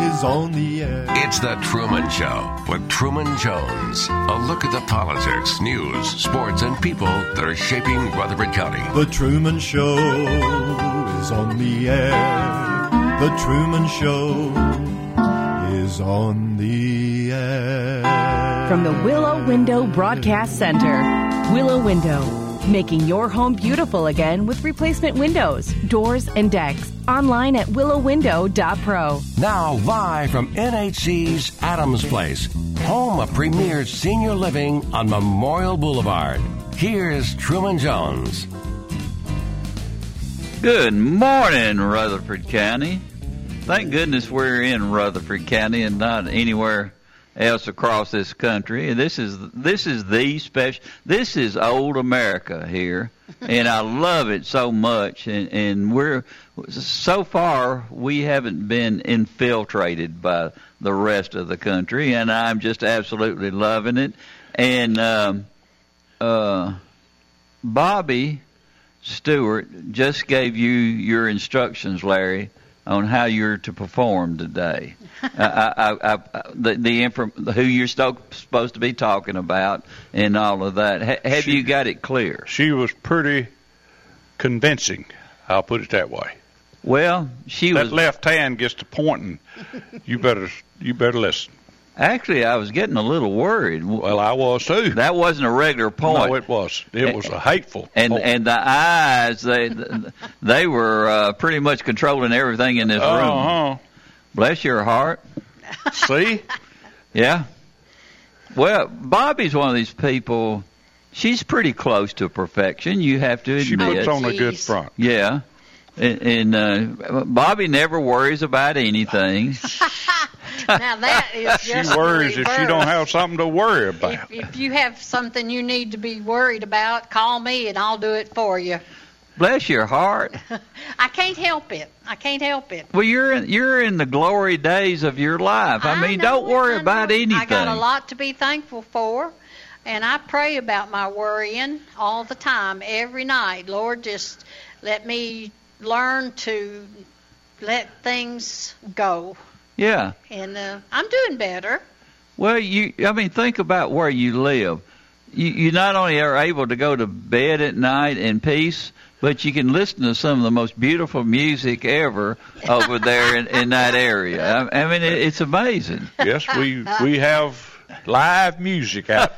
is on the air. It's The Truman Show with Truman Jones. A look at the politics, news, sports, and people that are shaping Rutherford County. The Truman Show is on the air. The Truman Show is on the air. From the Willow Window Broadcast Center, Willow Window. Making your home beautiful again with replacement windows, doors, and decks. Online at willowwindow.pro. Now live from NHC's Adams Place, home of premier senior living on Memorial Boulevard. Here's Truman Jones. Good morning, Rutherford County. Thank goodness we're in Rutherford County and not anywhere else across this country. This is old America here, and I love it so much. And we're so far we haven't been infiltrated by the rest of the country, and I'm just absolutely loving it. And Bobby Stewart just gave you your instructions, Larry, on how you're to perform today, who you're supposed to be talking about, and all of that. Have you got it clear? She was pretty convincing. I'll put it that way. Well, that left hand gets to pointing. You better listen. Actually, I was getting a little worried. Well, I was too. That wasn't a regular point. No, it was. It was a hateful point. And the eyes, they were pretty much controlling everything in this room. Uh-huh. Bless your heart. See? Yeah. Well, Bobby's one of these people, she's pretty close to perfection, you have to admit. She puts on a good front. Yeah. And Bobby never worries about anything. Now that is just she worries if you don't have something to worry about. If you have something you need to be worried about, call me and I'll do it for you. Bless your heart. I can't help it. Well, you're in the glory days of your life. I mean, don't worry about anything. I got a lot to be thankful for, and I pray about my worrying all the time, every night. Lord, just let me learn to let things go. Yeah. And I'm doing better. Well, think about where you live. You not only are able to go to bed at night in peace, but you can listen to some of the most beautiful music ever over there in that area. I mean, it's amazing. Yes, we have live music out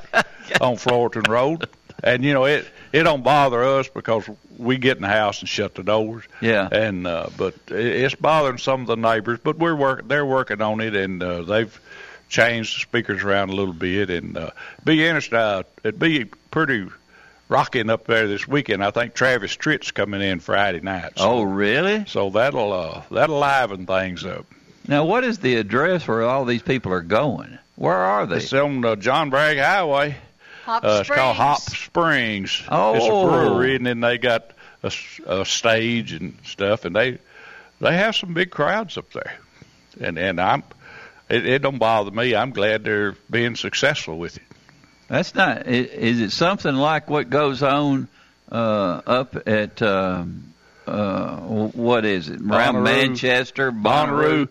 on Fullerton Road. And, you know, it don't bother us because we get in the house and shut the doors. Yeah. And but it's bothering some of the neighbors. But they're working on it, and they've changed the speakers around a little bit. And be interesting. It'd be pretty rocking up there this weekend. I think Travis Tritt's coming in Friday night. So, oh, really? So that'll liven things up. Now, what is the address where all these people are going? Where are they? It's on John Bragg Highway. It's called Hop Springs. Oh. It's a brewery, and then they got a stage and stuff, and they have some big crowds up there. And it don't bother me. I'm glad they're being successful with it. That's not. Is it something like what goes on up at what is it? Around Bonnaroo, Manchester, Bonnaroo.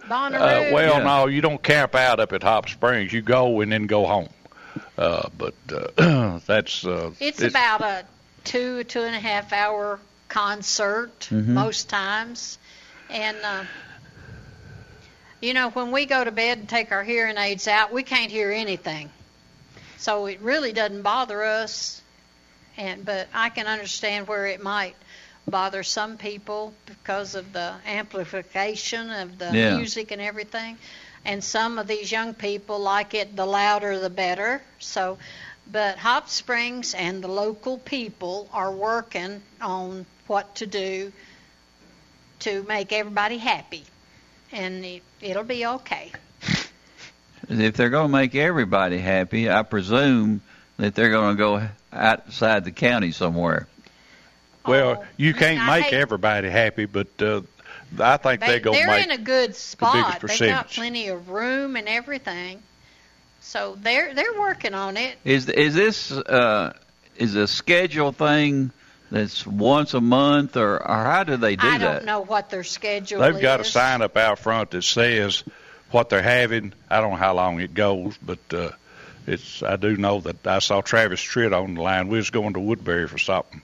Well, yeah. No, you don't camp out up at Hop Springs. You go and then go home. But that's... It's about a 2.5 hour concert, mm-hmm, most times. And, you know, when we go to bed and take our hearing aids out, we can't hear anything. So it really doesn't bother us. But I can understand where it might bother some people because of the amplification of the music and everything. And some of these young people like it, the louder the better. So, but Hop Springs and the local people are working on what to do to make everybody happy. And it'll be okay. if they're going to make everybody happy, I presume that they're going to go outside the county somewhere. Well, you can't make everybody happy, but I think they're going to make in a good spot. They've got plenty of room and everything, so they're working on it. Is this is a schedule thing? That's once a month, or how do they do that? I don't know what their schedule is. They've got a sign up out front that says what they're having. I don't know how long it goes, but I do know that I saw Travis Tritt on the line. We was going to Woodbury for something,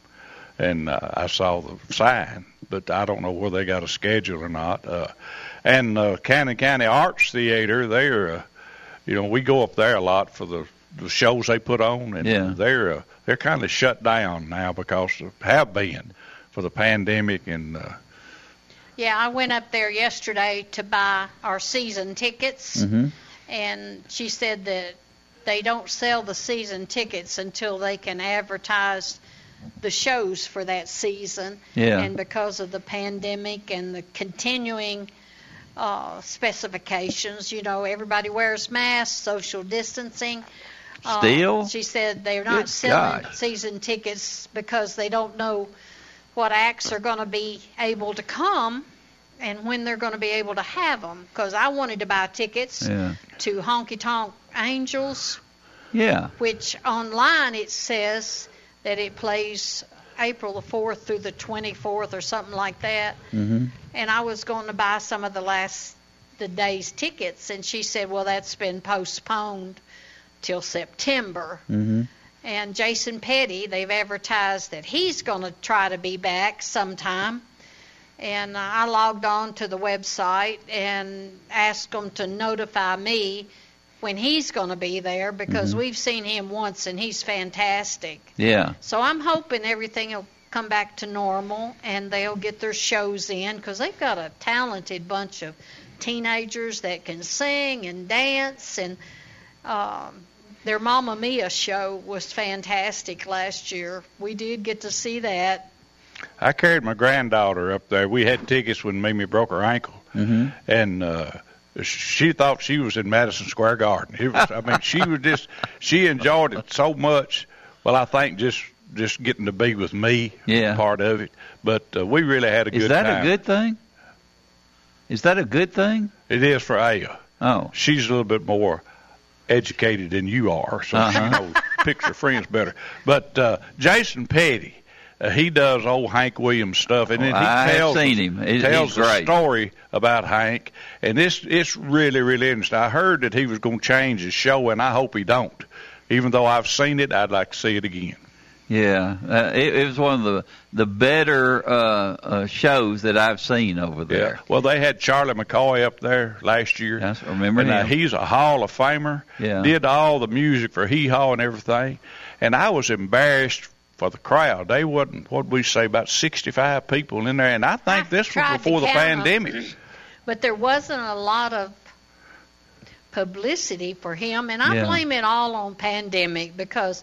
and I saw the sign, but I don't know whether they got a schedule or not. And Cannon County Arts Theater, we go up there a lot for the shows they put on, and they're kind of shut down now because of, have been for the pandemic and. I went up there yesterday to buy our season tickets, mm-hmm. and she said that they don't sell the season tickets until they can advertise the shows for that season. Yeah. And because of the pandemic and the continuing specifications, everybody wears masks, social distancing. Still? She said they're not selling season tickets because they don't know what acts are going to be able to come and when they're going to be able to have them. Because I wanted to buy tickets to Honky Tonk Angels, which online it says that it plays April the 4th through the 24th or something like that. Mm-hmm. And I was going to buy some of the day's tickets, and she said, well, that's been postponed till September. Mm-hmm. And Jason Petty, they've advertised that he's going to try to be back sometime. And I logged on to the website and asked them to notify me when he's going to be there, because mm-hmm. we've seen him once and he's fantastic. Yeah. So I'm hoping everything will come back to normal and they'll get their shows in, because they've got a talented bunch of teenagers that can sing and dance, and their Mamma Mia show was fantastic last year. We did get to see that. I carried my granddaughter up there. We had tickets when Mimi broke her ankle, mm-hmm. and she thought she was in Madison Square Garden. It was, she enjoyed it so much. Well, I think just getting to be with me, part of it. But we really had a good time. Is that a good thing? It is for Aya. Oh, she's a little bit more educated than you are, so she knows picks her friends better. But Jason Petty, he does old Hank Williams stuff, and then he tells a story about Hank, and it's really, really interesting. I heard that he was going to change his show, and I hope he don't. Even though I've seen it, I'd like to see it again. Yeah, it was one of the better shows that I've seen over there. Yeah. Well, they had Charlie McCoy up there last year. Yes, I remember him. He's a Hall of Famer. Yeah. Did all the music for Hee Haw and everything. And I was embarrassed for the crowd. They wasn't, what we say, about 65 people in there. And I think this was before the pandemic. But there wasn't a lot of publicity for him. And I blame it all on pandemic, because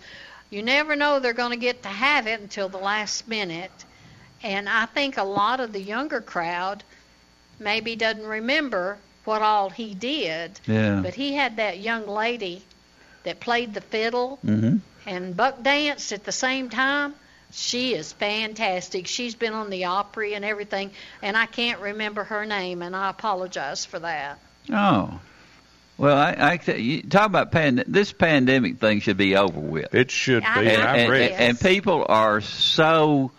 you never know they're going to get to have it until the last minute. And I think a lot of the younger crowd maybe doesn't remember what all he did. Yeah. But he had that young lady that played the fiddle mm-hmm. and buck danced at the same time. She is fantastic. She's been on the Opry and everything, and I can't remember her name, and I apologize for that. Oh, well, you talk about this pandemic thing should be over with. It should be. And people are so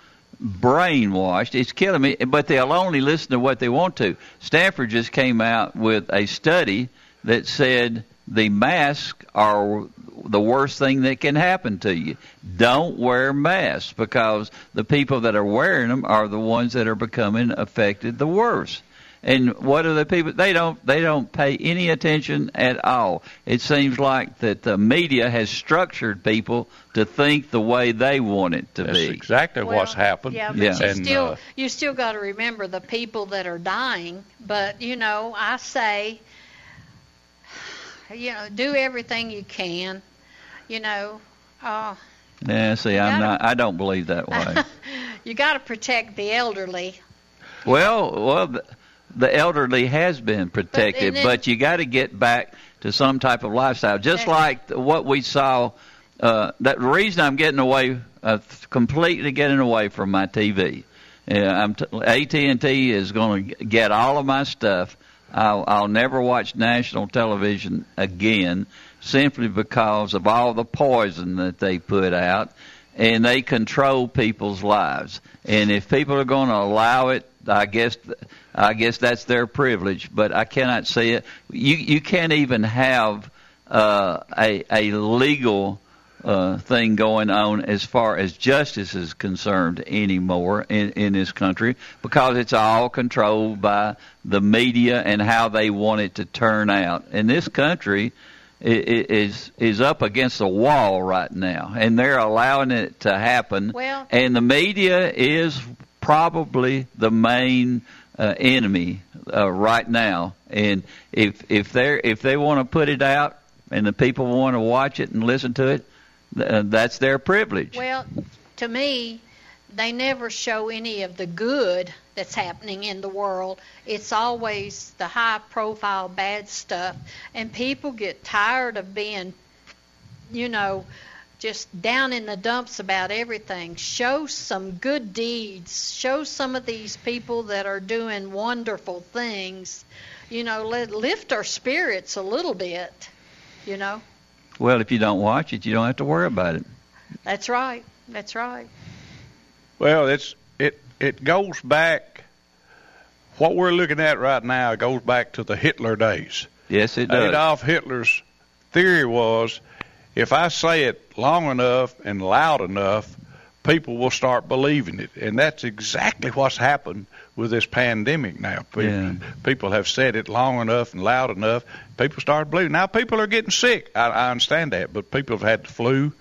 brainwashed. It's killing me. But they'll only listen to what they want to. Stanford just came out with a study that said the masks are the worst thing that can happen to you. Don't wear masks, because the people that are wearing them are the ones that are becoming affected the worst. And what are the people? They don't pay any attention at all. It seems like that the media has structured people to think the way they want it to be. That's exactly what's happened. Yeah, but you still got to remember the people that are dying. But I say, do everything you can. I don't believe that way. You got to protect the elderly. Well. the elderly has been protected, but you got to get back to some type of lifestyle. Just like what we saw, that reason I'm getting away, completely getting away from my TV. AT&T is going to get all of my stuff. I'll never watch national television again, simply because of all the poison that they put out, and they control people's lives. And if people are going to allow it, I guess that's their privilege, but I cannot see it. You can't even have a legal thing going on as far as justice is concerned anymore in this country, because it's all controlled by the media and how they want it to turn out. And this country is up against a wall right now, and they're allowing it to happen. Well, and the media is probably the main enemy right now. And if they want to put it out and the people want to watch it and listen to it, that's their privilege. Well, to me, they never show any of the good that's happening in the world. It's always the high-profile bad stuff, and people get tired of being, just down in the dumps about everything. Show some good deeds. Show some of these people that are doing wonderful things. Lift our spirits a little bit, Well, if you don't watch it, you don't have to worry about it. That's right. Well, it goes back. What we're looking at right now goes back to the Hitler days. Yes, it does. Adolf Hitler's theory was, if I say it long enough and loud enough, people will start believing it. And that's exactly what's happened with this pandemic now. People have said it long enough and loud enough, people start believing. Now, people are getting sick. I understand that, but people have had the flu.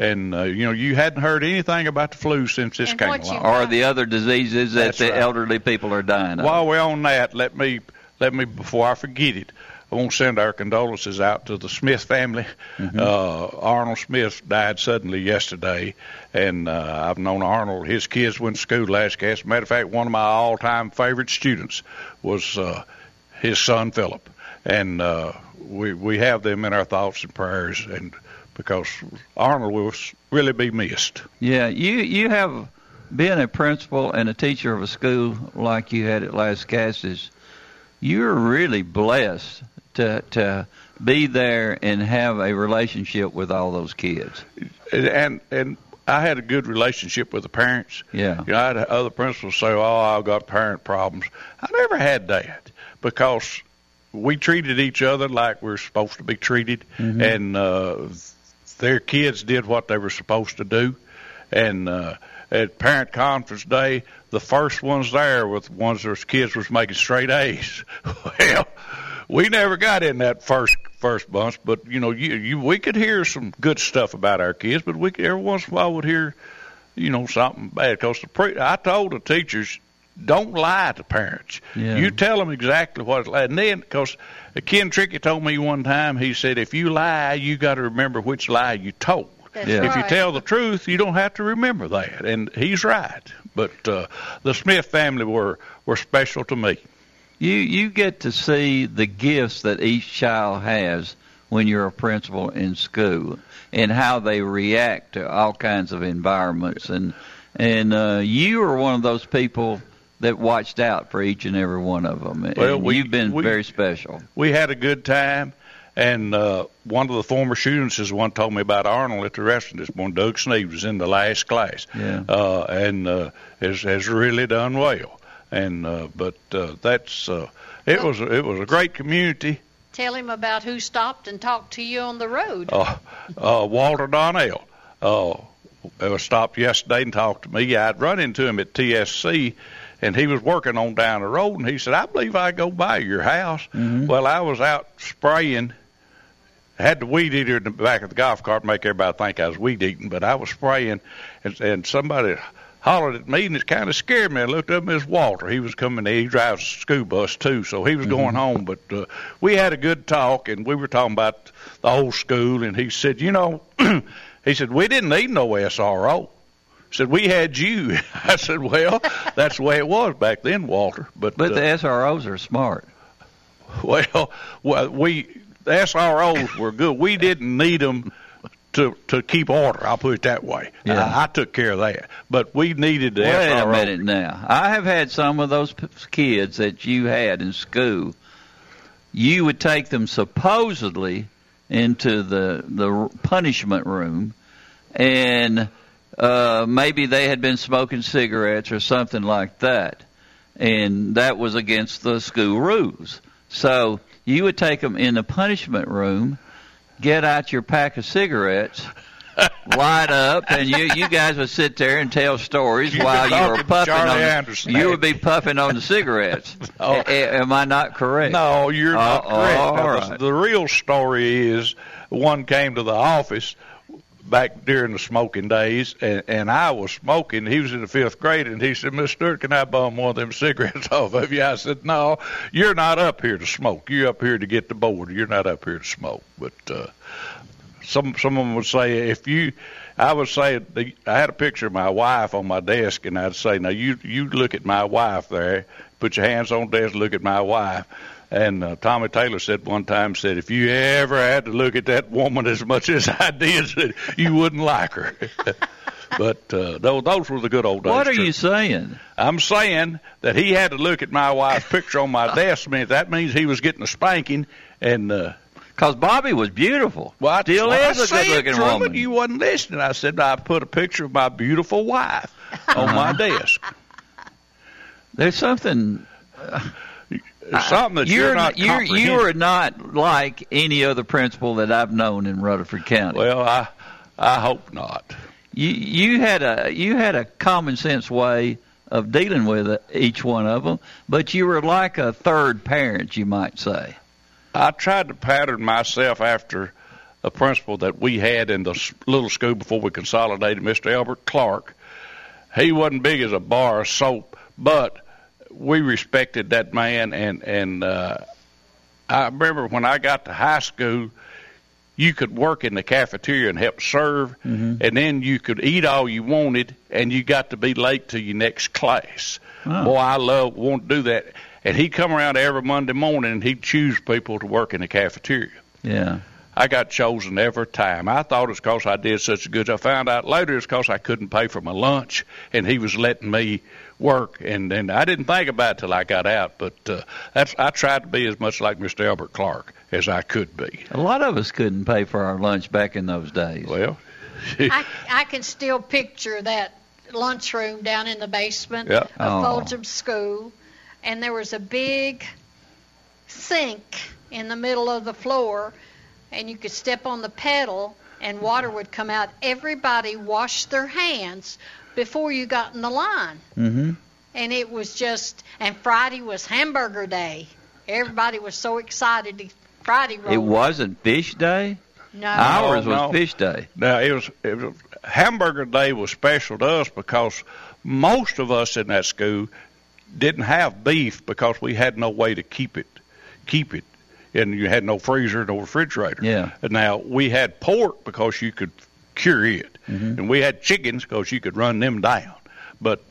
And, you hadn't heard anything about the flu since this came along. Or the other diseases that elderly people are dying of. While we're on that, let me before I forget it, I want to send our condolences out to the Smith family. Mm-hmm. Arnold Smith died suddenly yesterday, and I've known Arnold. His kids went to school at Lascassas. Matter of fact, one of my all-time favorite students was his son, Philip. And we have them in our thoughts and prayers, and because Arnold will really be missed. Yeah, you have been a principal and a teacher of a school like you had at Lascassas. You're really blessed to be there and have a relationship with all those kids. And I had a good relationship with the parents. Yeah. I had other principals say, I've got parent problems. I never had that, because we treated each other like we're supposed to be treated, mm-hmm. and their kids did what they were supposed to do. And at parent conference day, the first ones there were the ones whose kids was making straight A's. Well, we never got in that first bunch, but we could hear some good stuff about our kids, but we every once in a while would hear, something bad. Because I told the teachers, don't lie to parents. Yeah. You tell them exactly what it's like. And then, because Ken Trickey told me one time, he said, if you lie, you got to remember which lie you told. Yeah. If you tell the truth, you don't have to remember that. And he's right. But the Smith family were special to me. You get to see the gifts that each child has when you're a principal in school, and how they react to all kinds of environments. And you are one of those people that watched out for each and every one of them. Well, you've been very special. We had a good time. And one of the former students is one told me about Arnold at the restaurant this morning. Doug Sneed was in the last class, and has really done well. And but that's it was a great community. Tell him about who stopped and talked to you on the road. Walter Donnell stopped yesterday and talked to me. I'd run into him at TSC. And he was working on down the road, and he said, I believe I go by your house. Mm-hmm. Well, I was out spraying. I had the weed eater in the back of the golf cart, make everybody think I was weed eating, but I was spraying, and somebody hollered at me, and it kind of scared me. I looked up, and it was Walter. He was coming in. He drives a school bus, too, so he was mm-hmm. going home. But we had a good talk, and we were talking about the old school, and he said, he said, we didn't need no SRO. said, we had you. I said, well, that's the way it was back then, Walter. But the SROs are smart. Well, the SROs were good. We didn't need them to keep order, I'll put it that way. Yeah. I took care of that. But we needed the SROs. Wait a minute now. I have had some of those kids that you had in school. You would take them supposedly into the punishment room, and maybe they had been smoking cigarettes or something like that, and that was against the school rules. So you would take them in the punishment room, get out your pack of cigarettes, light up, and you guys would sit there and tell stories while you were puffing on the, you would be puffing on the cigarettes. Oh. Am I not correct? No, you're not correct. All right. The real story is one came to the office back during the smoking days, and I was smoking. He was in the 5th grade, and he said, Mr. Stewart, can I bum one of them cigarettes off of you? I said, no, you're not up here to smoke. You're up here to get the board. You're not up here to smoke. But some of them would say, I would say, I had a picture of my wife on my desk, and I'd say, now you look at my wife there. Put your hands on the desk, look at my wife. And Tommy Taylor said one time, said, if you ever had to look at that woman as much as I did, said, you wouldn't like her. But those were the good old days. What are you saying? I'm saying that he had to look at my wife's picture on my desk. That means he was getting a spanking. And because Bobby was beautiful. Well, I still is a good-looking woman. You wasn't listening. I said I put a picture of my beautiful wife on my desk. There's something... something that you're not comprehending. You are not like any other principal that I've known in Rutherford County. Well, I hope not. You had a common sense way of dealing with each one of them, but you were like a third parent, you might say. I tried to pattern myself after a principal that we had in the little school before we consolidated, Mr. Albert Clark. He wasn't big as a bar of soap, but we respected that man, and I remember when I got to high school, you could work in the cafeteria and help serve, and then you could eat all you wanted, and you got to be late to your next class. Oh. Boy, I want to do that. And he'd come around every Monday morning, and he'd choose people to work in the cafeteria. Yeah. I got chosen every time. I thought it's because I did such a good job. I found out later it's because I couldn't pay for my lunch, and he was letting me work. And I didn't think about it till I got out, but I tried to be as much like Mr. Albert Clark as I could be. A lot of us couldn't pay for our lunch back in those days. Well, I can still picture that lunchroom down in the basement of Fulton School, and there was a big sink in the middle of the floor, and you could step on the pedal, and water would come out. Everybody washed their hands before you got in the line. Mm-hmm. And it was just, and Friday was hamburger day. Everybody was so excited to Friday roll. It wasn't fish day? No. Ours was fish day. No, it was hamburger day was special to us because most of us in that school didn't have beef because we had no way to keep it. And you had no freezer, no refrigerator. Yeah. Now, we had pork because you could cure it. Mm-hmm. And we had chickens because you could run them down. But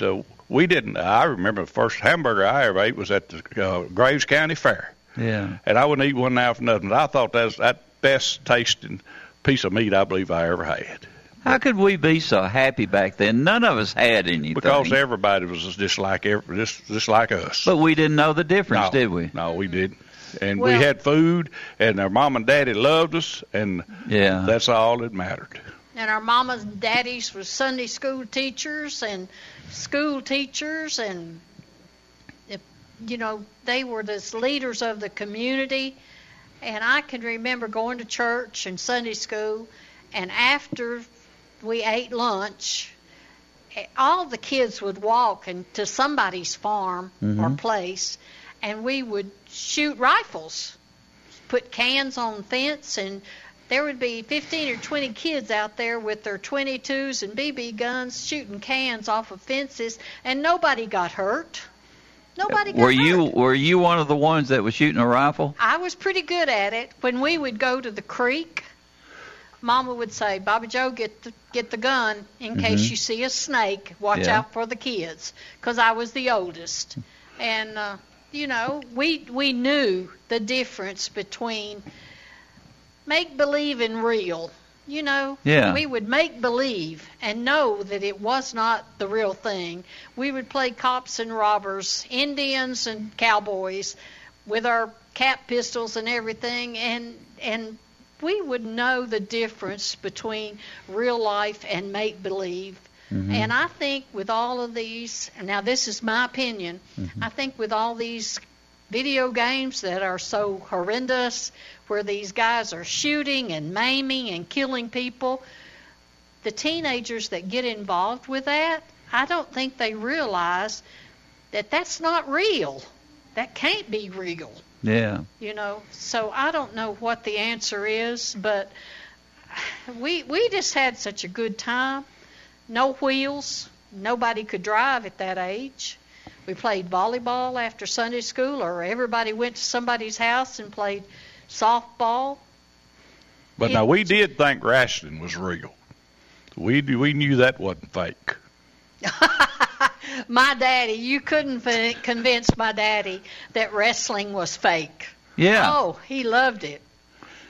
we didn't. I remember the first hamburger I ever ate was at the Graves County Fair. Yeah. And I wouldn't eat one now for nothing. I thought that was that best tasting piece of meat I believe I ever had. How could we be so happy back then? None of us had anything. Because everybody was just like us. But we didn't know the difference, did we? No, we didn't. And we had food, and our mom and daddy loved us, and that's all that mattered. And our mamas and daddies were Sunday school teachers, and, you know, they were the leaders of the community. And I can remember going to church and Sunday school, and after we ate lunch, all the kids would walk to somebody's farm or place, and we would shoot rifles, put cans on the fence, and there would be 15 or 20 kids out there with their 22s and BB guns shooting cans off of fences, and nobody got hurt. Were you one of the ones that was shooting a rifle? I was pretty good at it. When we would go to the creek, Mama would say, Bobby Joe, get the gun in case you see a snake. Watch out for the kids, because I was the oldest. And, we knew the difference between make-believe and real. We would make believe and know that it was not the real thing. We would play cops and robbers, Indians and cowboys, with our cap pistols and everything, and we would know the difference between real life and make believe. Mm-hmm. And I think with all of these, now this is my opinion, I think with all these video games that are so horrendous, where these guys are shooting and maiming and killing people, the teenagers that get involved with that, I don't think they realize that that's not real. That can't be real. Yeah. So I don't know what the answer is, but we just had such a good time. No wheels. Nobody could drive at that age. We played volleyball after Sunday school, or everybody went to somebody's house and played softball. But now we did think rationing was real. We knew that wasn't fake. My daddy, you couldn't convince my daddy that wrestling was fake. Yeah. Oh, he loved it.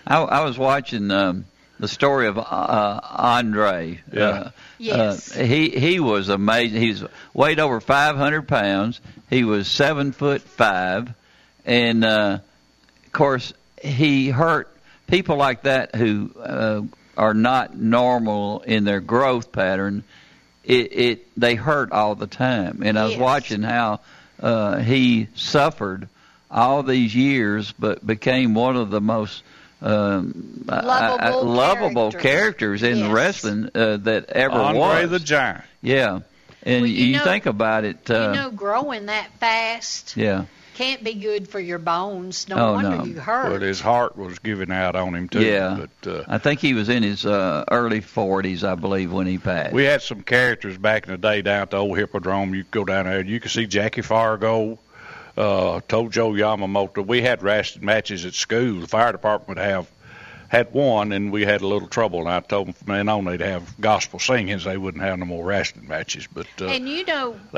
I was watching the story of Andre. Yeah. Yes. He was amazing. He's weighed over 500 pounds. He was 7'5", and of course he hurt people like that who are not normal in their growth pattern. They hurt all the time, and I was watching how he suffered all these years, but became one of the most lovable characters in wrestling that ever Andre was. Andre the Giant. Yeah, and well, you think about it. Growing that fast. Yeah. Can't be good for your bones. No wonder you hurt. But his heart was giving out on him, too. Yeah. But, I think he was in his early 40s, I believe, when he passed. We had some characters back in the day down at the old Hippodrome. You could go down there, you could see Jackie Fargo, Tojo Yamamoto. We had wrestling matches at school. The fire department had one, and we had a little trouble. And I told them from then on they'd have gospel singings. They wouldn't have no more wrestling matches. But they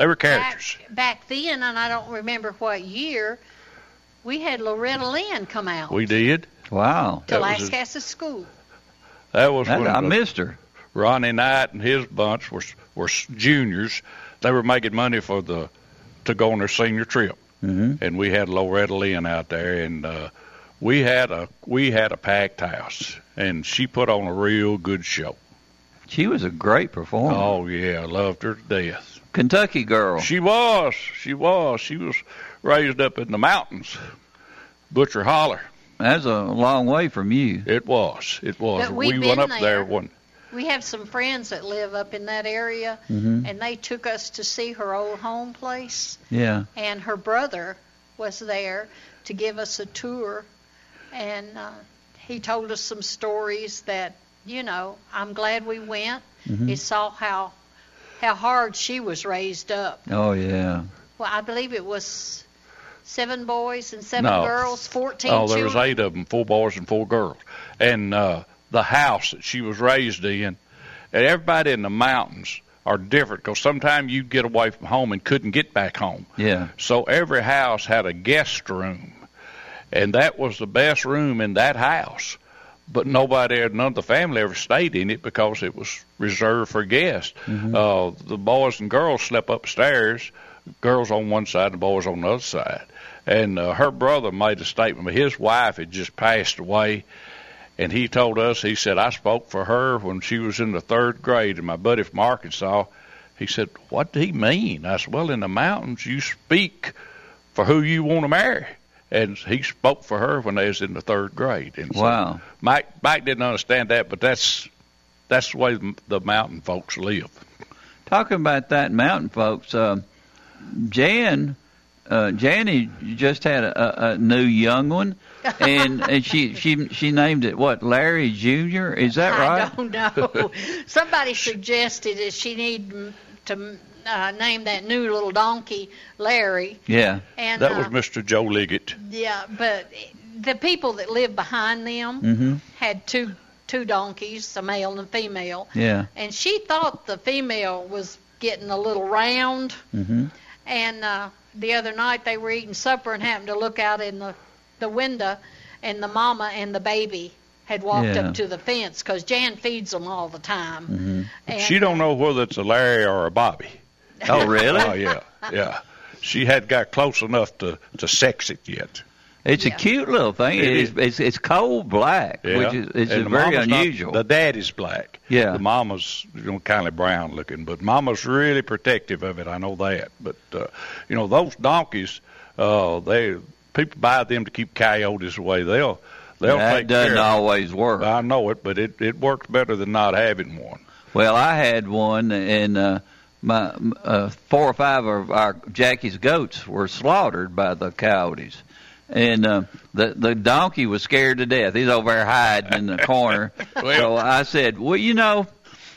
were characters. Back then, and I don't remember what year, we had Loretta Lynn come out. We did. Wow. To Lascassas School. I missed her. Ronnie Knight and his bunch were juniors. They were making money to go on their senior trip. Mm-hmm. And we had Loretta Lynn out there, and we had a packed house, and she put on a real good show. She was a great performer. Oh yeah, I loved her to death. Kentucky girl. She was. She was raised up in the mountains, Butcher Holler. That's a long way from you. It was. But we went up there one. We have some friends that live up in that area, and they took us to see her old home place. Yeah. And her brother was there to give us a tour. And he told us some stories that, I'm glad we went. He saw how hard she was raised up. Oh, yeah. Well, I believe it was 7 boys and 7 girls, 14 children. Oh, there was 8 of them, 4 boys and 4 girls. And the house that she was raised in, and everybody in the mountains are different, because sometimes you'd get away from home and couldn't get back home. Yeah. So every house had a guest room. And that was the best room in that house. But none of the family ever stayed in it because it was reserved for guests. Mm-hmm. The boys and girls slept upstairs, girls on one side and boys on the other side. And her brother made a statement. His wife had just passed away, and he told us, he said, I spoke for her when she was in the 3rd grade, and my buddy from Arkansas, he said, what did he mean? I said, well, in the mountains you speak for who you want to marry. And he spoke for her when they was in the 3rd grade. And wow. So Mike didn't understand that, but that's the way the mountain folks live. Talking about that mountain folks, Janny just had a new young one, and she named it, what, Larry Jr.? Is that right? I don't know. Somebody suggested that she need to named that new little donkey Larry. Yeah, and that was Mr. Joe Liggett. Yeah, but the people that lived behind them had two two donkeys, a male and a female. Yeah. And she thought the female was getting a little round. Mm-hmm. And the other night they were eating supper and happened to look out in the window, and the mama and the baby had walked up to the fence because Jan feeds them all the time. Mm-hmm. And she don't know whether it's a Larry or a Bobby. Oh, really? Oh, yeah, yeah. She hadn't got close enough to sex it yet. It's a cute little thing. It's coal black, which is very unusual. The daddy's black. Yeah. The mama's kind of brown looking, but mama's really protective of it. I know that. But those donkeys, people buy them to keep coyotes away. They'll take care. That doesn't always work. I know it, but it works better than not having one. Well, I had one, and my 4 or 5 of our Jackie's goats were slaughtered by the coyotes. And the donkey was scared to death. He's over there hiding in the corner. So I said, well,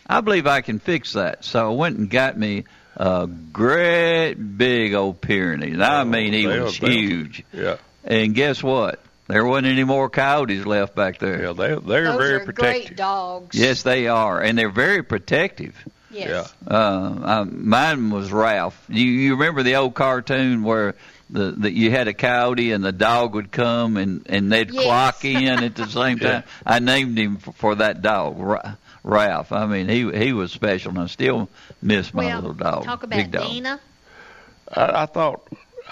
I believe I can fix that. So I went and got me a great big old Pyrenees. I mean, he was huge. Yeah. And guess what? There wasn't any more coyotes left back there. Yeah, they're very protective. Great dogs. Yes, they are. And they're very protective. Yes. Yeah. Mine was Ralph. You remember the old cartoon where you had a coyote and the dog would come and they'd clock in at the same time? I named him for that dog, Ralph. I mean, he was special, and I still miss my little dog. Talk about big dog. Nina. I thought,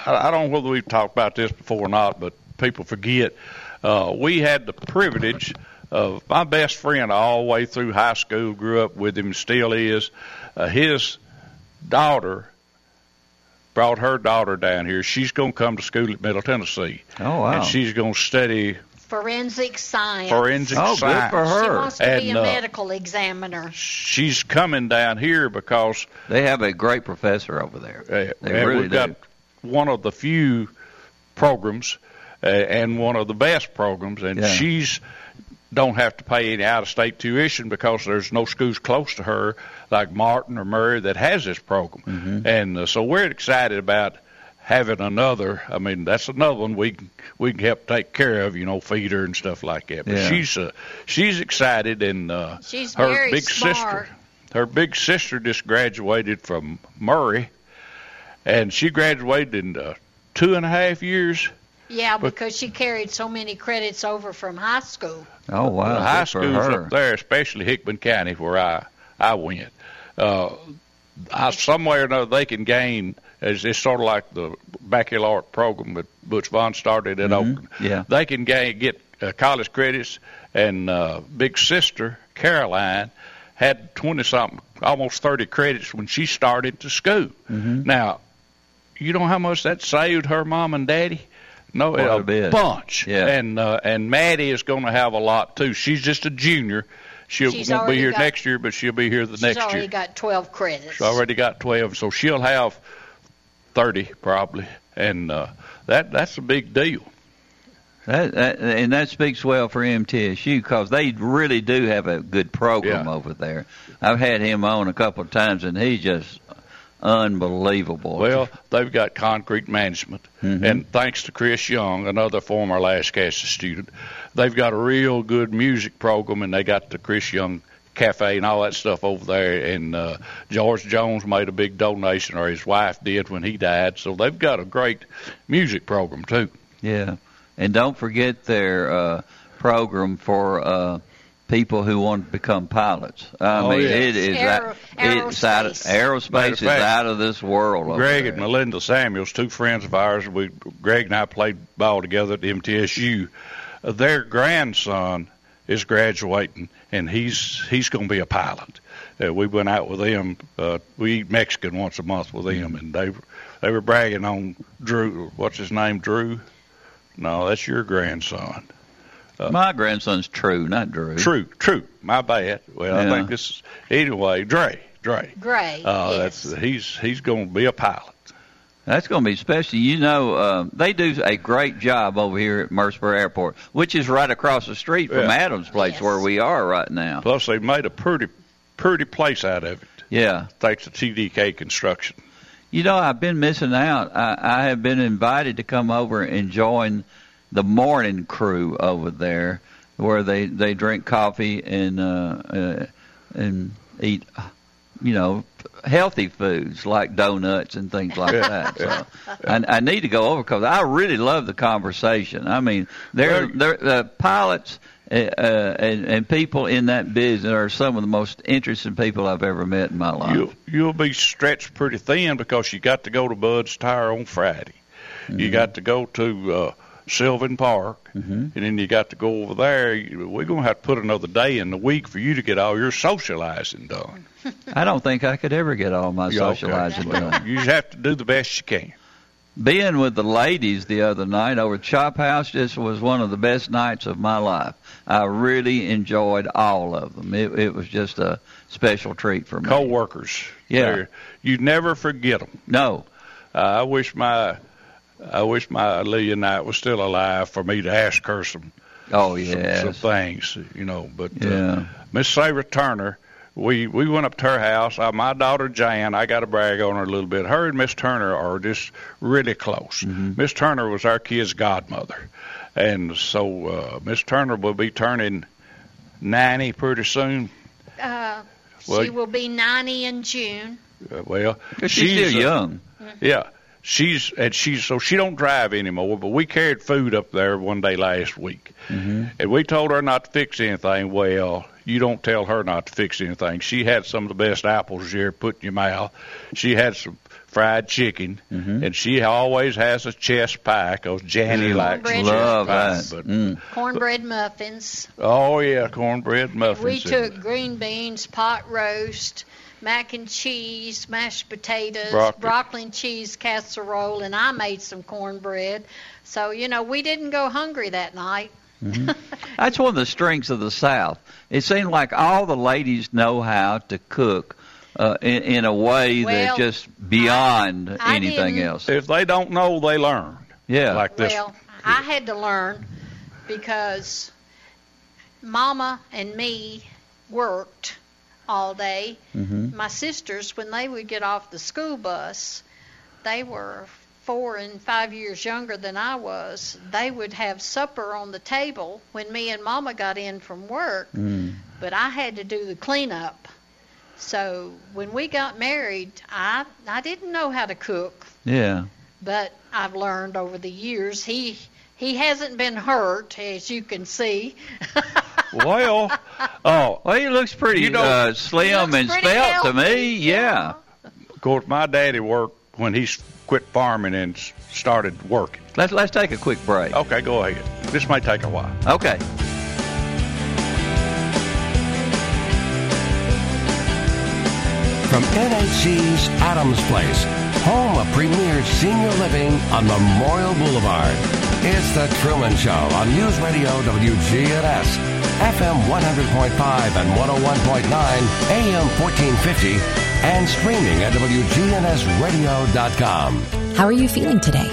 I don't know whether we've talked about this before or not, but people forget. We had the privilege of my best friend all the way through high school, grew up with him, still is. His daughter brought her daughter down here. She's going to come to school at Middle Tennessee. Oh, wow. And she's going to study forensic science. Forensic science. Good for her. She wants to be a medical examiner. She's coming down here because they have a great professor over there. We've got one of the few programs and one of the best programs, and she's don't have to pay any out-of-state tuition because there's no schools close to her like Martin or Murray that has this program. Mm-hmm. And so we're excited about having another. I mean, that's another one we can help take care of, feed her and stuff like that. But she's excited, and she's her big smart. Her big sister just graduated from Murray, and she graduated in 2.5 years. Yeah, because she carried so many credits over from high school. Oh, wow. Well, high school's up there, especially Hickman County, where I went. Somewhere or another, they can gain, it's sort of like the baccalaureate program that Butch Vaughn started at Oakland. Yeah. They can get college credits, and big sister, Caroline, had 20-something, almost 30 credits when she started to school. Mm-hmm. Now, you know how much that saved her mom and daddy? No, a bunch. Yeah. And Maddie is going to have a lot, too. She's just a junior. She won't be here next year, but she'll be here the next year. She's already got 12 credits. She's already got 12, so she'll have 30 probably. And that's a big deal. And that speaks well for MTSU because they really do have a good program over there. I've had him on a couple of times, and he's just unbelievable. Well, they've got concrete management, and thanks to Chris Young, another former Lascassas student, they've got a real good music program, and they got the Chris Young Cafe and all that stuff over there. And George Jones made a big donation, or his wife did when he died, so they've got a great music program too. Yeah, and don't forget their program for people who want to become pilots. It is aerospace is out of this world. Greg and Melinda Samuels, two friends of ours, Greg and I played ball together at MTSU. Their grandson is graduating, and he's going to be a pilot. We went out with them. We eat Mexican once a month with them, and they were bragging on Drew. What's his name, Drew? No, that's your grandson. My grandson's True, not Drew. True. My bad. Well, I think this is, anyway, Dre. Gray, yes. He's going to be a pilot. That's going to be special. They do a great job over here at Murfreesboro Airport, which is right across the street from Adams Place, where we are right now. Plus, they made a pretty place out of it. Yeah. Thanks to TDK Construction. I've been missing out. I have been invited to come over and join the morning crew over there where they drink coffee and eat, you know, healthy foods like donuts and things like that. So I need to go over because I really love the conversation. I mean, they're pilots and people in that business are some of the most interesting people I've ever met in my life. You'll be stretched pretty thin because you got to go to Bud's Tire on Friday. Mm-hmm. You got to go to Sylvan Park, mm-hmm. and then you got to go over there. We're going to have to put another day in the week for you to get all your socializing done. I don't think I could ever get all my socializing done. You just have to do the best you can. Being with the ladies the other night over at Chop House just was one of the best nights of my life. I really enjoyed all of them. It was just a special treat for me. Co-workers. Yeah. You never forget them. No. I wish my Leonite was still alive for me to ask her some things, you know. But Miss Sarah Turner, we went up to her house. My daughter Jan, I got to brag on her a little bit. Her and Miss Turner are just really close. Miss mm-hmm. Turner was our kid's godmother, and so Miss Turner will be turning 90 pretty soon. She will be 90 in June. She's still young. Yeah. So she don't drive anymore, but we carried food up there one day last week. Mm-hmm. And we told her not to fix anything. Well, you don't tell her not to fix anything. She had some of the best apples you ever put in your mouth. She had some fried chicken, mm-hmm. and she always has a chest pie, because Janny likes love pie. But, cornbread muffins. Oh, yeah, cornbread muffins. We took green beans, pot roast, mac and cheese, mashed potatoes, broccoli and cheese casserole, and I made some cornbread. So, you know, we didn't go hungry that night. Mm-hmm. That's one of the strengths of the South. It seemed like all the ladies know how to cook in a way that's just beyond anything else. If they don't know, they learn. Yeah. Like this. Well, I had to learn because Mama and me worked all day. Mm-hmm. My sisters, when they would get off the school bus, they were 4 and 5 years younger than I was. They would have supper on the table when me and Mama got in from work, but I had to do the cleanup. So when we got married, I didn't know how to cook. Yeah. But I've learned over the years. He hasn't been hurt, as you can see. Well, he looks pretty slim and spelt to me. Yeah. Of course, my daddy worked when he quit farming and started working. Let's take a quick break. Okay, go ahead. This might take a while. Okay. From NHC's Adams Place, home of premier senior living on Memorial Boulevard, it's The Truman Show on News Radio WGNS. FM 100.5 and 101.9, AM 1450, and streaming at WGNSradio.com. How are you feeling today?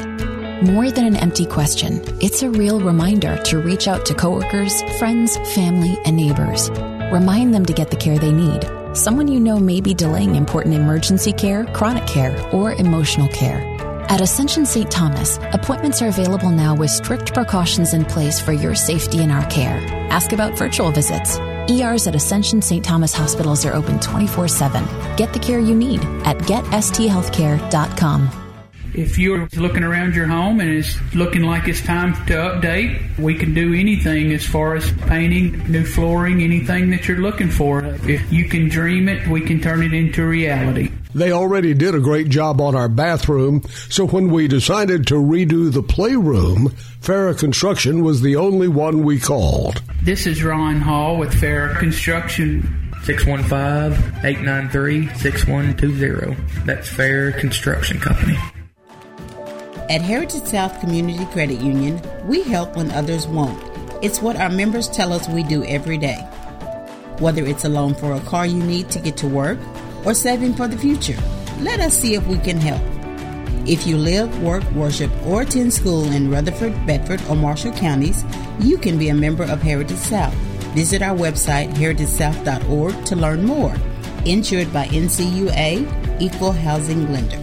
More than an empty question, it's a real reminder to reach out to coworkers, friends, family, and neighbors. Remind them to get the care they need. Someone you know may be delaying important emergency care, chronic care, or emotional care. At Ascension St. Thomas, appointments are available now with strict precautions in place for your safety and our care. Ask about virtual visits. ERs at Ascension St. Thomas hospitals are open 24/7. Get the care you need at getsthealthcare.com. If you're looking around your home and it's looking like it's time to update, we can do anything as far as painting, new flooring, anything that you're looking for. If you can dream it, we can turn it into reality. They already did a great job on our bathroom, so when we decided to redo the playroom, Farrah Construction was the only one we called. This is Ron Hall with Farrah Construction. 615-893-6120. That's Farrah Construction Company. At Heritage South Community Credit Union, we help when others won't. It's what our members tell us we do every day. Whether it's a loan for a car you need to get to work, or saving for the future, let us see if we can help. If you live, work, worship, or attend school in Rutherford, Bedford, or Marshall counties, you can be a member of Heritage South. Visit our website, heritagesouth.org, to learn more. Insured by NCUA, Equal Housing Lender.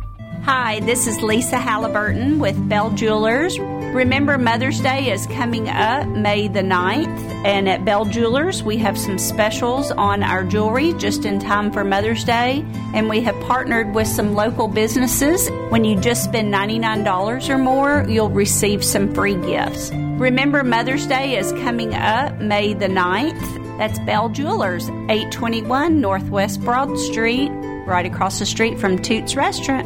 Hi, this is Lisa Halliburton with Bell Jewelers. Remember, Mother's Day is coming up May the 9th, and at Bell Jewelers, we have some specials on our jewelry just in time for Mother's Day, and we have partnered with some local businesses. When you just spend $99 or more, you'll receive some free gifts. Remember, Mother's Day is coming up May the 9th. That's Bell Jewelers, 821 Northwest Broad Street, right across the street from Toots Restaurant.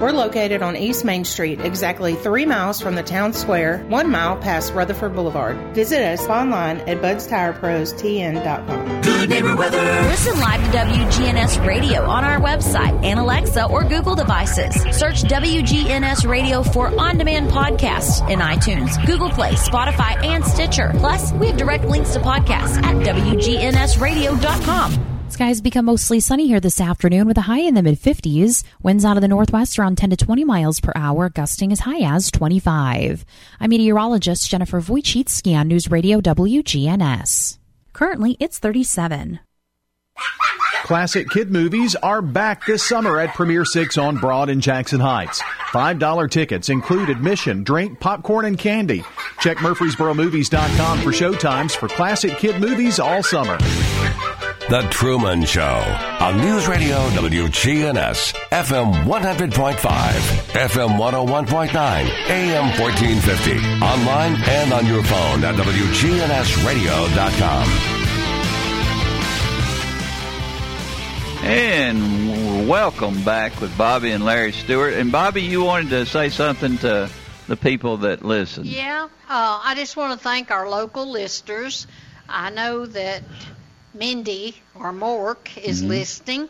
We're located on East Main Street, exactly 3 miles from the town square, 1 mile past Rutherford Boulevard. Visit us online at budstirepros.tn.com. Good neighbor weather. Listen live to WGNS Radio on our website and Alexa or Google devices. Search WGNS Radio for on-demand podcasts in iTunes, Google Play, Spotify, and Stitcher. Plus, we have direct links to podcasts at WGNSradio.com. Skies become mostly sunny here this afternoon with a high in the mid-50s. Winds out of the northwest around 10 to 20 miles per hour, gusting as high as 25. I'm meteorologist Jennifer Wojcicki on News Radio WGNS. Currently, it's 37. Classic kid movies are back this summer at Premiere 6 on Broad in Jackson Heights. $5 tickets include admission, drink, popcorn, and candy. Check MurfreesboroMovies.com for showtimes for classic kid movies all summer. The Truman Show on News Radio WGNS, FM 100.5, FM 101.9, AM 1450, online and on your phone at WGNSradio.com. And welcome back with Bobby and Larry Stewart. And Bobby, you wanted to say something to the people that listen. I just want to thank our local listeners. I know that Mindy or Mork is listening,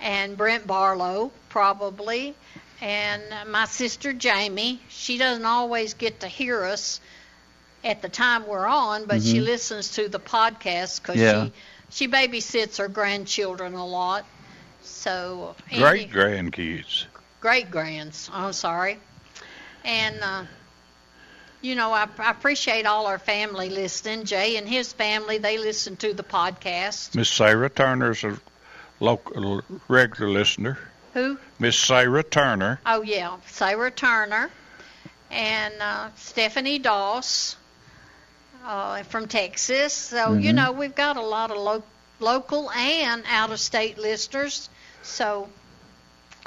and Brent Barlow probably, and my sister Jamie. She doesn't always get to hear us at the time we're on, but she listens to the podcast because she She babysits her grandchildren a lot. So great-grandkids. Great-grands, I'm sorry. And, you know, I appreciate all our family listening. Jay and his family, they listen to the podcast. Miss Sarah Turner's a local regular listener. Who? Miss Sarah Turner. Oh, yeah, Sarah Turner. And Stephanie Doss from Texas. So, you know, we've got a lot of local and out-of-state listeners. So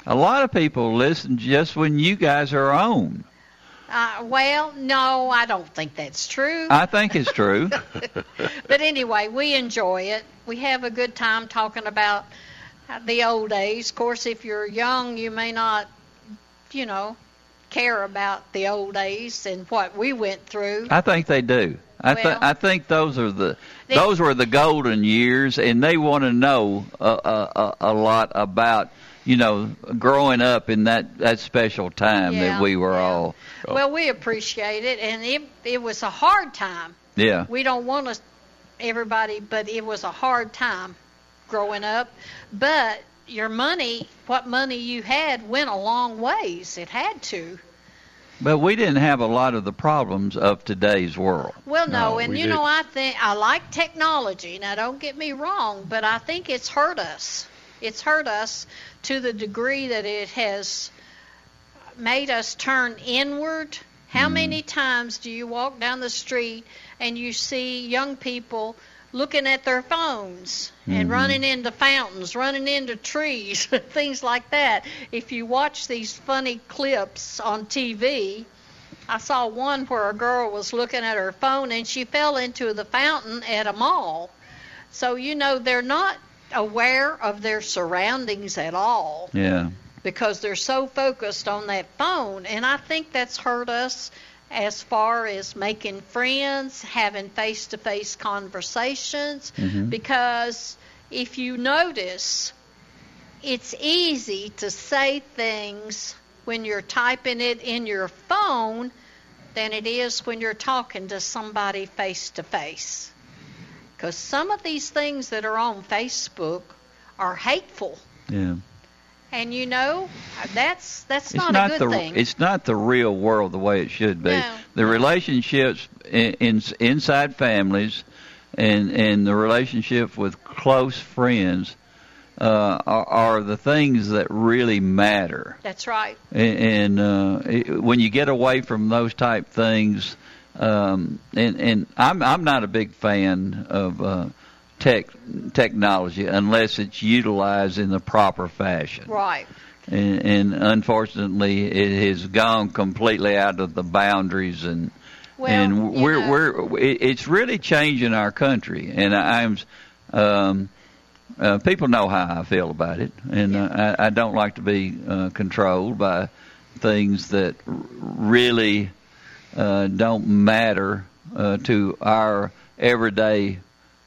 a lot of people listen just when you guys are on. Well, no, I don't think that's true. I think it's true. But anyway, we enjoy it. We have a good time talking about the old days. Of course, if you're young, you may not, you know, care about the old days and what we went through. I think they do. I think those are those were the golden years, and they want to know a lot about, you know, growing up in that special time that we were all. Well, we appreciate it, and it was a hard time. Yeah. We don't want to everybody, but it was a hard time growing up, but your money, what money you had, went a long ways. It had to. But we didn't have a lot of the problems of today's world. Well, no, and you know, I think I like technology. Now, don't get me wrong, but I think it's hurt us. It's hurt us to the degree that it has made us turn inward. How many times do you walk down the street and you see young people looking at their phones and running into fountains, running into trees, things like that? If you watch these funny clips on TV, I saw one where a girl was looking at her phone and she fell into the fountain at a mall. So, you know, they're not aware of their surroundings at all. Yeah. Because they're so focused on that phone. And I think that's hurt us as far as making friends, having face-to-face conversations, because if you notice, it's easy to say things when you're typing it in your phone than it is when you're talking to somebody face-to-face. Because some of these things that are on Facebook are hateful. Yeah. And, you know, that's not a good thing. It's not the real world the way it should be. No. The relationships inside families and the relationship with close friends are the things that really matter. That's right. And when you get away from those type things, and I'm not a big fan of technology unless it's utilized in the proper fashion. Right. And unfortunately, it has gone completely out of the boundaries, and it's really changing our country. And I'm people know how I feel about it, and I don't like to be controlled by things that really don't matter to our everyday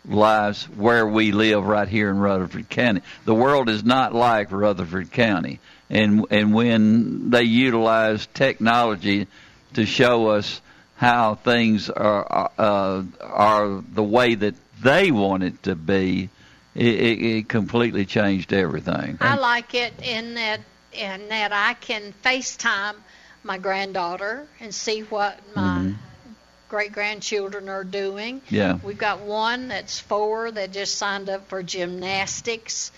lives where we live right here in Rutherford County. The world is not like Rutherford County, and when they utilize technology to show us how things are the way that they want it to be, it completely changed everything. I like it in that I can FaceTime my granddaughter and see what my great-grandchildren are doing. Yeah. We've got one that's 4 that just signed up for gymnastics,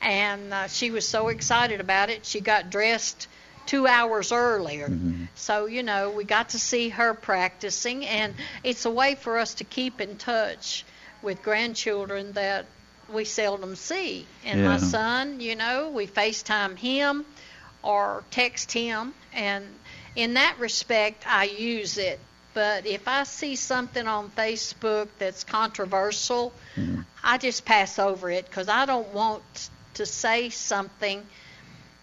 and she was so excited about it. She got dressed 2 hours earlier. So, you know, we got to see her practicing, and it's a way for us to keep in touch with grandchildren that we seldom see. And my son, you know, we FaceTime him or text him, and in that respect, I use it. But if I see something on Facebook that's controversial, I just pass over it because I don't want to say something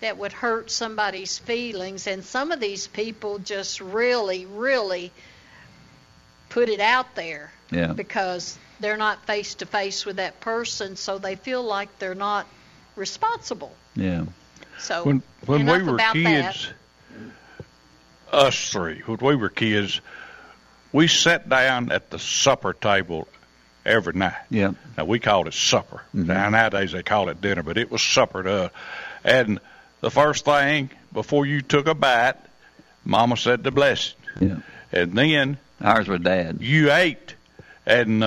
that would hurt somebody's feelings. And some of these people just really, really put it out there because they're not face-to-face with that person, so they feel like they're not responsible. Yeah. So when we were kids, when we were kids, we sat down at the supper table every night. Yeah. Now, we called it supper. Mm-hmm. Now, nowadays they call it dinner, but it was supper to us. And the first thing, before you took a bite, Mama said the blessing. Yeah. And then ours were Dad. You ate, and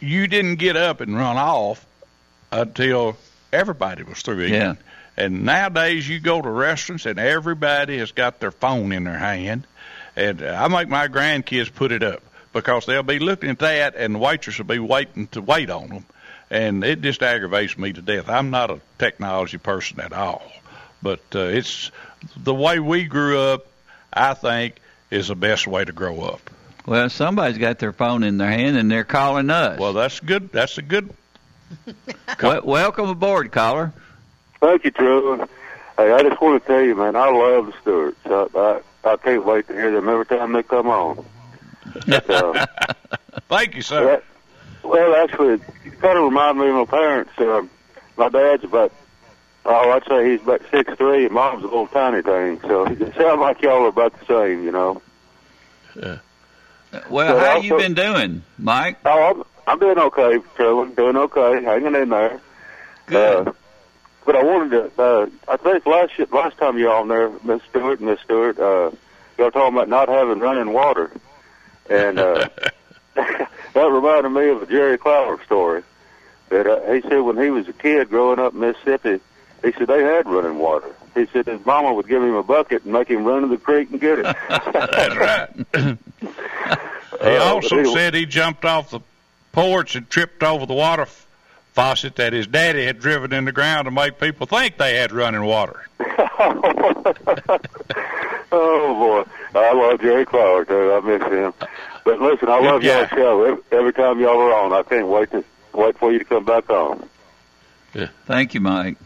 you didn't get up and run off until everybody was through eating. Yeah. And nowadays you go to restaurants and everybody has got their phone in their hand. And I make my grandkids put it up because they'll be looking at that and the waitress will be waiting to wait on them. And it just aggravates me to death. I'm not a technology person at all. But it's the way we grew up, I think, is the best way to grow up. Well, somebody's got their phone in their hand and they're calling us. Well, that's good. That's a good. Welcome aboard, caller. Thank you, Trevor. Hey, I just want to tell you, man, I love the Stewarts. I can't wait to hear them every time they come on. But, thank you, sir. Well, actually, it kind of reminds me of my parents. My dad's about, I'd say he's about 6'3", and Mom's a little tiny thing. So it sounds like y'all are about the same, you know. Yeah. Well, how you been doing, Mike? Oh, I'm doing okay, Trevor. Doing okay, hanging in there. Good. But I wanted to, I think last time you all on there, Miss Stewart and Miss Stewart, y'all talking about not having running water. And that reminded me of a Jerry Clower story. That he said when he was a kid growing up in Mississippi, he said they had running water. He said his mama would give him a bucket and make him run to the creek and get it. That's right. He also said he jumped off the porch and tripped over the water faucet that his daddy had driven in the ground to make people think they had running water. Oh, boy. I love Jerry Clower, too. I miss him. But listen, I love y'all's show. Every time y'all are on, I can't wait for you to come back on. Yeah. Thank you, Mike.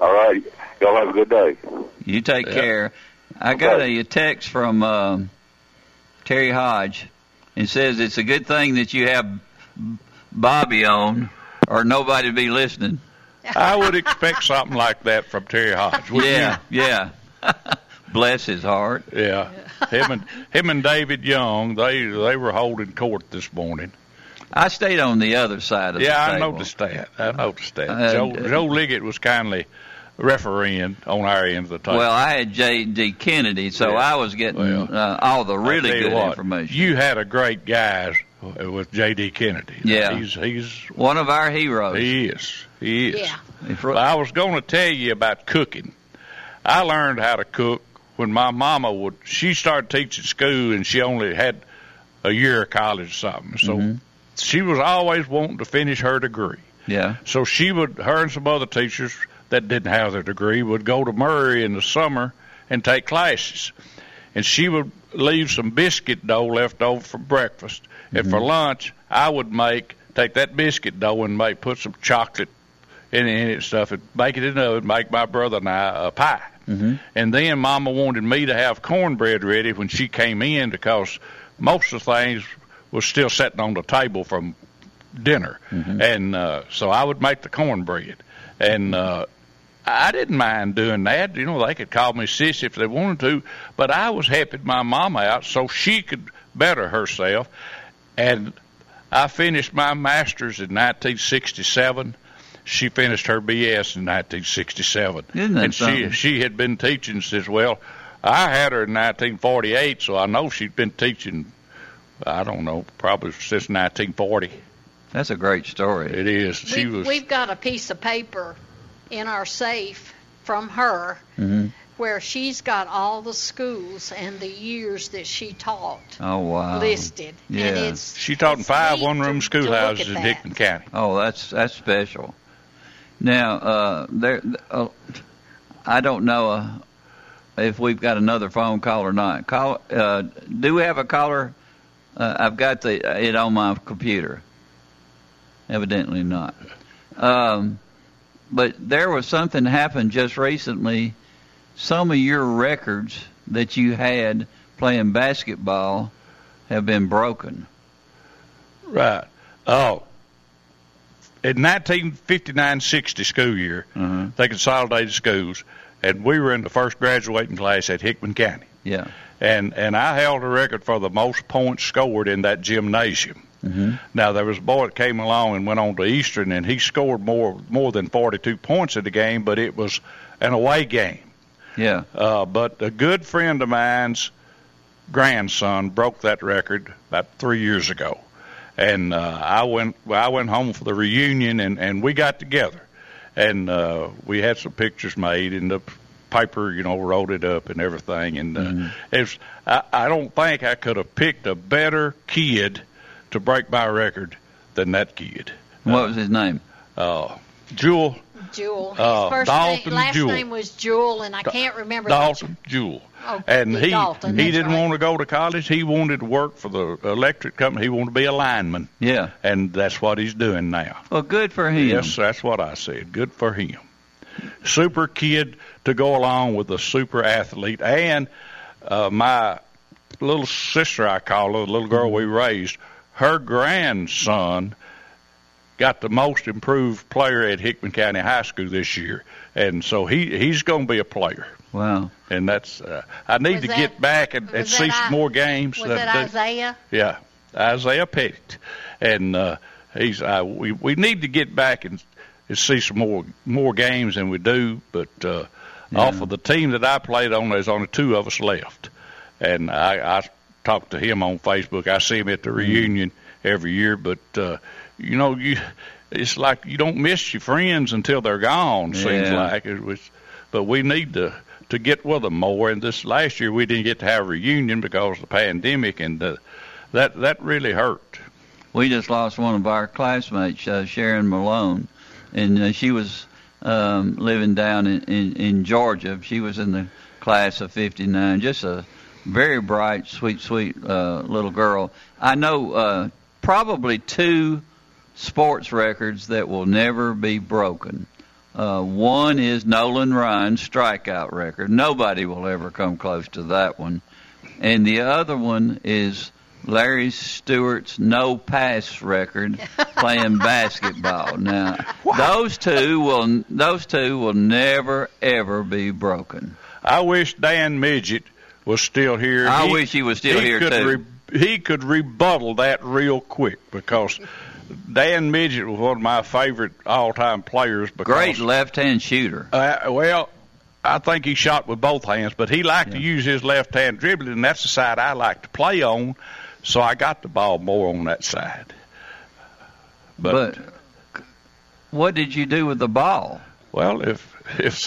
All right. Y'all have a good day. You take care. I got a text from Terry Hodge. It says it's a good thing that you have Bobby on, or nobody be listening. I would expect something like that from Terry Hodge. Yeah. Bless his heart. Yeah. Him and David Young, they were holding court this morning. I stayed on the other side of the table. Yeah, I noticed that. Joe Liggett was kindly refereeing on our end of the table. Well, I had J.D. Kennedy, so I was getting all the really good information. You had a great guy with J.D. Kennedy. Yeah. He's one of our heroes. He is. Yeah. Well, I was going to tell you about cooking. I learned how to cook when my mama she started teaching school and she only had a year of college or something. So she was always wanting to finish her degree. Yeah. So her and some other teachers that didn't have their degree would go to Murray in the summer and take classes. And she would leave some biscuit dough left over for breakfast. And for lunch, I would take that biscuit dough and put some chocolate in it and stuff and bake it in the oven, make my brother and I a pie. Mm-hmm. And then Mama wanted me to have cornbread ready when she came in because most of the things were still sitting on the table from dinner. Mm-hmm. And so I would make the cornbread. And I didn't mind doing that. You know, they could call me Sissy if they wanted to, but I was helping my Mama out so she could better herself. And I finished my master's in 1967. She finished her B.S. in 1967. Isn't that something? And she had been teaching since, I had her in 1948, so I know she'd been teaching, I don't know, probably since 1940. That's a great story. It is. We've got a piece of paper in our safe from her where she's got all the schools and the years that she taught listed. Yeah. And she taught in 5 one-room schoolhouses in Hickman County. Oh, that's special. Now, I don't know if we've got another phone call or not. Do we have a caller? I've got it on my computer. Evidently not. But there was something happened just recently. Some of your records that you had playing basketball have been broken. Right. Oh. In 1959-60 school year, they consolidated schools, and we were in the first graduating class at Hickman County. Yeah. And I held a record for the most points scored in that gymnasium. Mm-hmm. Now, there was a boy that came along and went on to Eastern, and he scored more than 42 points in the game, but it was an away game. Yeah. But a good friend of mine's grandson broke that record about 3 years ago. And I went home for the reunion, and we got together. And we had some pictures made, and the paper, wrote it up and everything. And I don't think I could have picked a better kid to break my record than that kid. What was his name? Jewel. Jewel. His first Dalton name, last Jewel. Name was Jewel, and I can't remember. Dalton Jewel. Oh, and he didn't want to go to college. He wanted to work for the electric company. He wanted to be a lineman. Yeah. And that's what he's doing now. Well, good for him. Yes, that's what I said. Good for him. Super kid to go along with a super athlete. And my little sister, I call her, the little girl we raised, her grandson got the most improved player at Hickman County High School this year. And so he's going to be a player. Wow. And that's, I need to get back and see some more games. Was that Isaiah? Yeah, Isaiah Petty. And we need to get back and see some more games than we do. But off of the team that I played on, there's only two of us left. And I talked to him on Facebook. I see him at the reunion every year. But, it's like you don't miss your friends until they're gone, seems like. But we need to get with them more. And this last year we didn't get to have a reunion because of the pandemic, and that really hurt. We just lost one of our classmates, Sharon Malone, and she was living down in Georgia. She was in the class of 59, just a very bright, sweet little girl. I know probably two sports records that will never be broken. One is Nolan Ryan's strikeout record. Nobody will ever come close to that one. And the other one is Larry Stewart's no-pass record playing basketball. Now, those two will never, ever be broken. I wish Dan Midget was still here. I wish he was still here, too. He could rebuttal that real quick, because Dan Midget was one of my favorite all-time players. Because, great left-hand shooter. I think he shot with both hands, but he liked to use his left-hand dribbling, and that's the side I like to play on, so I got the ball more on that side. But what did you do with the ball? Well, if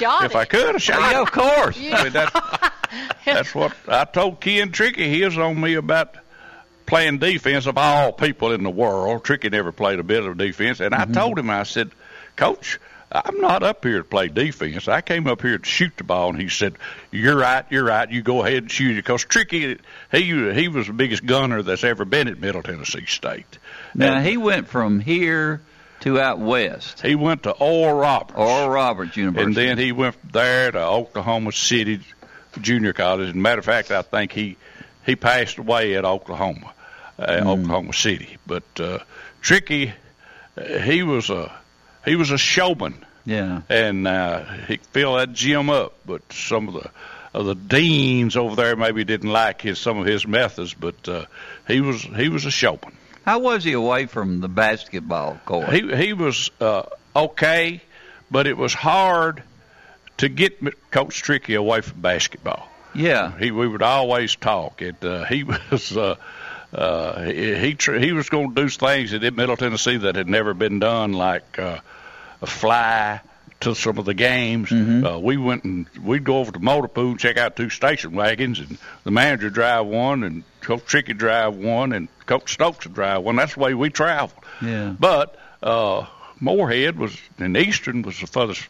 I could have shot it. Yeah, of course. I mean, that's what I told Ken Trickey. He was on me about playing defense of all people in the world. Trickey never played a bit of defense. And I told him, I said, Coach, I'm not up here to play defense. I came up here to shoot the ball. And he said, you're right. You go ahead and shoot it. Because Trickey, he was the biggest gunner that's ever been at Middle Tennessee State. Now, he went from here to out west. He went to Oral Roberts University. And then he went there to Oklahoma City Junior College. As a matter of fact, I think he passed away at Oklahoma. Oklahoma City, but Trickey, he was a showman, and he filled that gym up. But some of the deans over there maybe didn't like some of his methods, but he was a showman. How was he away from the basketball court? He was okay, but it was hard to get Coach Trickey away from basketball. Yeah, we would always talk. He was. He was going to do things in Middle Tennessee that had never been done, like fly to some of the games. Mm-hmm. We went and we'd go over to Motor Pool and check out two station wagons, and the manager drive one, and Coach Trickey drive one, and Coach Stokes would drive one. That's the way we traveled. Yeah. But Moorhead was and Eastern was the furthest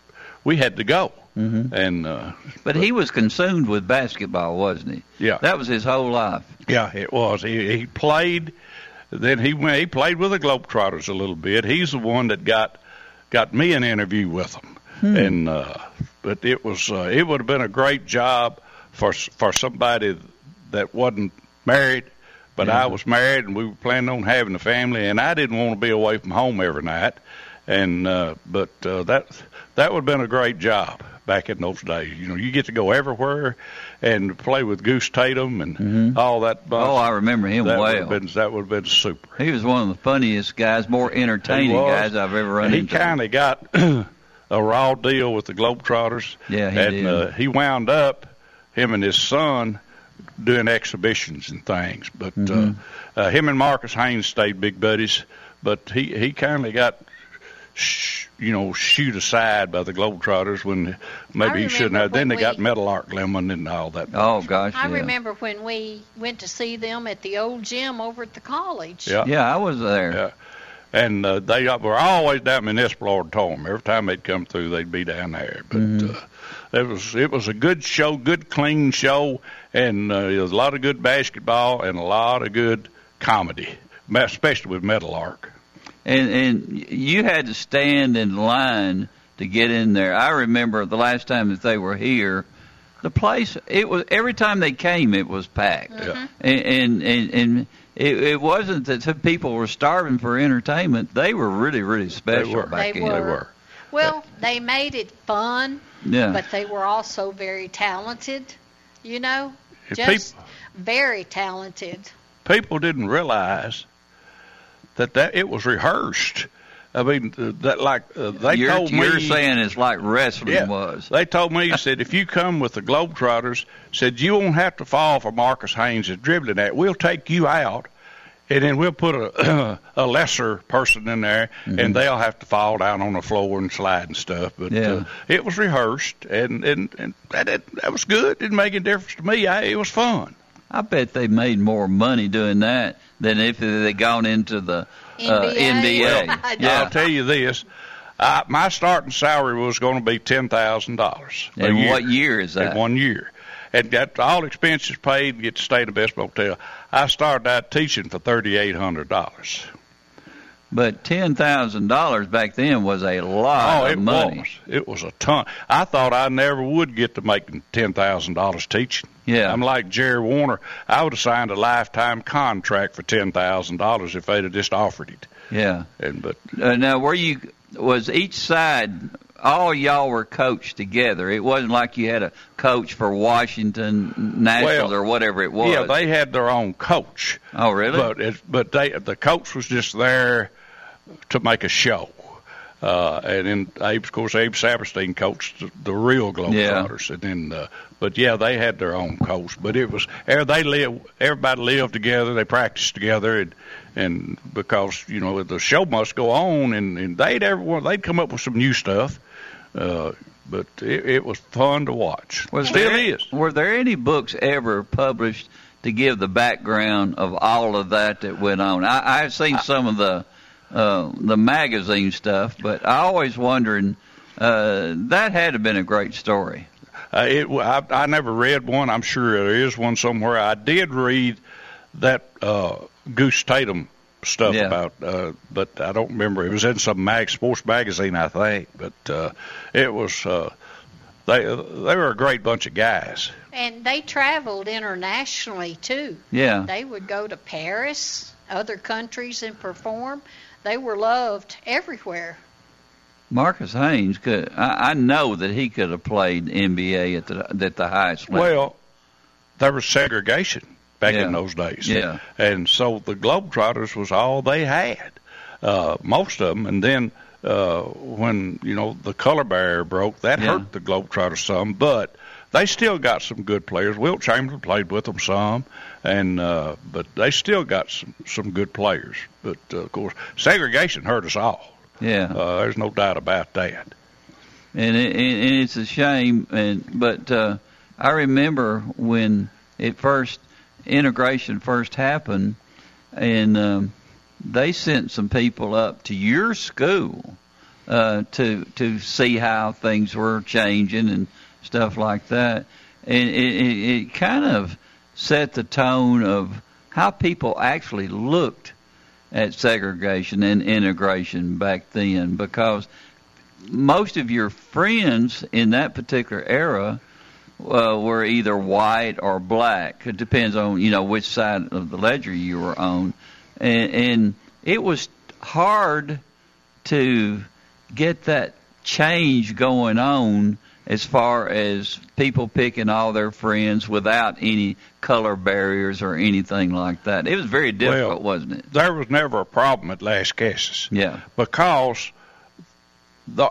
we had to go. Mm-hmm. And but he was consumed with basketball, wasn't he? Yeah, that was his whole life. Yeah, it was. He played. Then he played with the Globetrotters a little bit. He's the one that got me an interview with them. Hmm. And but it was it would have been a great job for somebody that wasn't married. But I was married, and we were planning on having a family, and I didn't want to be away from home every night. And but that would have been a great job back in those days. You know, you get to go everywhere and play with Goose Tatum and all that bunch. Oh, I remember him well. That would have been super. He was one of the funniest guys, more entertaining guys I've ever run into. He kind of got a raw deal with the Globetrotters. Yeah, he did. He wound up, him and his son, doing exhibitions and things. But him and Marcus Haynes stayed big buddies. But he kind of got shoot aside by the Globetrotters when maybe he shouldn't have. Then they got Metal Arc Lemon and all that. Oh, gosh, I remember when we went to see them at the old gym over at the college. Yeah, I was there. Yeah. And they were always down in the Municipal Auditorium. Every time they'd come through, they'd be down there. But it was a good show, good, clean show, and there was a lot of good basketball and a lot of good comedy, especially with Metal Arc. And you had to stand in line to get in there. I remember the last time that they were here, the place, it was every time they came, it was packed. Yeah. And it wasn't that people were starving for entertainment. They were really, really special back then. Well, they made it fun, but they were also very talented, you know, just very talented. People didn't realize that it was rehearsed. I mean, you're saying it's like wrestling was. They told me, said, if you come with the Globetrotters, said, you won't have to fall for Marcus Haynes' dribbling at. We'll take you out, and then we'll put a lesser person in there, and they'll have to fall down on the floor and slide and stuff. But it was rehearsed, and that was good. It didn't make a difference to me. It was fun. I bet they made more money doing that than if they'd gone into the NBA. Well, I'll tell you this. My starting salary was going to be $10,000. And what year is that? In 1 year. And got all expenses paid, get to stay in the best motel. I started out teaching for $3,800. But $10,000 back then was a lot of money. It was a ton. I thought I never would get to making $10,000 teaching. Yeah. I'm like Jerry Warner. I would have signed a lifetime contract for $10,000 if they'd have just offered it. Yeah. Now, was each side, all y'all were coached together? It wasn't like you had a coach for Washington Nationals or whatever it was. Yeah, they had their own coach. Oh, really? But the coach was just there to make a show. And then, of course, Abe Saperstein coached the real Globetrotters. Yeah. And then, they had their own coach. But it was everybody lived together. They practiced together, and because the show must go on, and they'd come up with some new stuff. But it was fun to watch. Still is. Were there any books ever published to give the background of all of that went on? I've seen some of the magazine stuff, but I always wondered, that had to have been a great story. I never read one. I'm sure there is one somewhere. I did read that Goose Tatum stuff about, but I don't remember. It was in some sports magazine, I think. But it was they were a great bunch of guys. And they traveled internationally, too. Yeah. They would go to Paris, other countries, and perform. They were loved everywhere. Marcus Haynes I know that he could have played NBA at the highest level. Well, there was segregation back in those days. Yeah. And so the Globetrotters was all they had, most of them. And then when, the color barrier broke, that hurt the Globetrotters some. But they still got some good players. Wilt Chamberlain played with them some. And but they still got some good players. But, of course, segregation hurt us all. Yeah, there's no doubt about that. And it's a shame. But I remember when integration first happened, and they sent some people up to your school to see how things were changing and stuff like that. And it kind of set the tone of how people actually looked at segregation and integration back then, because most of your friends in that particular era were either white or black. It depends on, which side of the ledger you were on. And it was hard to get that change going on as far as people picking all their friends without any color barriers or anything like that. It was very difficult, wasn't it? There was never a problem at Lascassas. Yeah. Because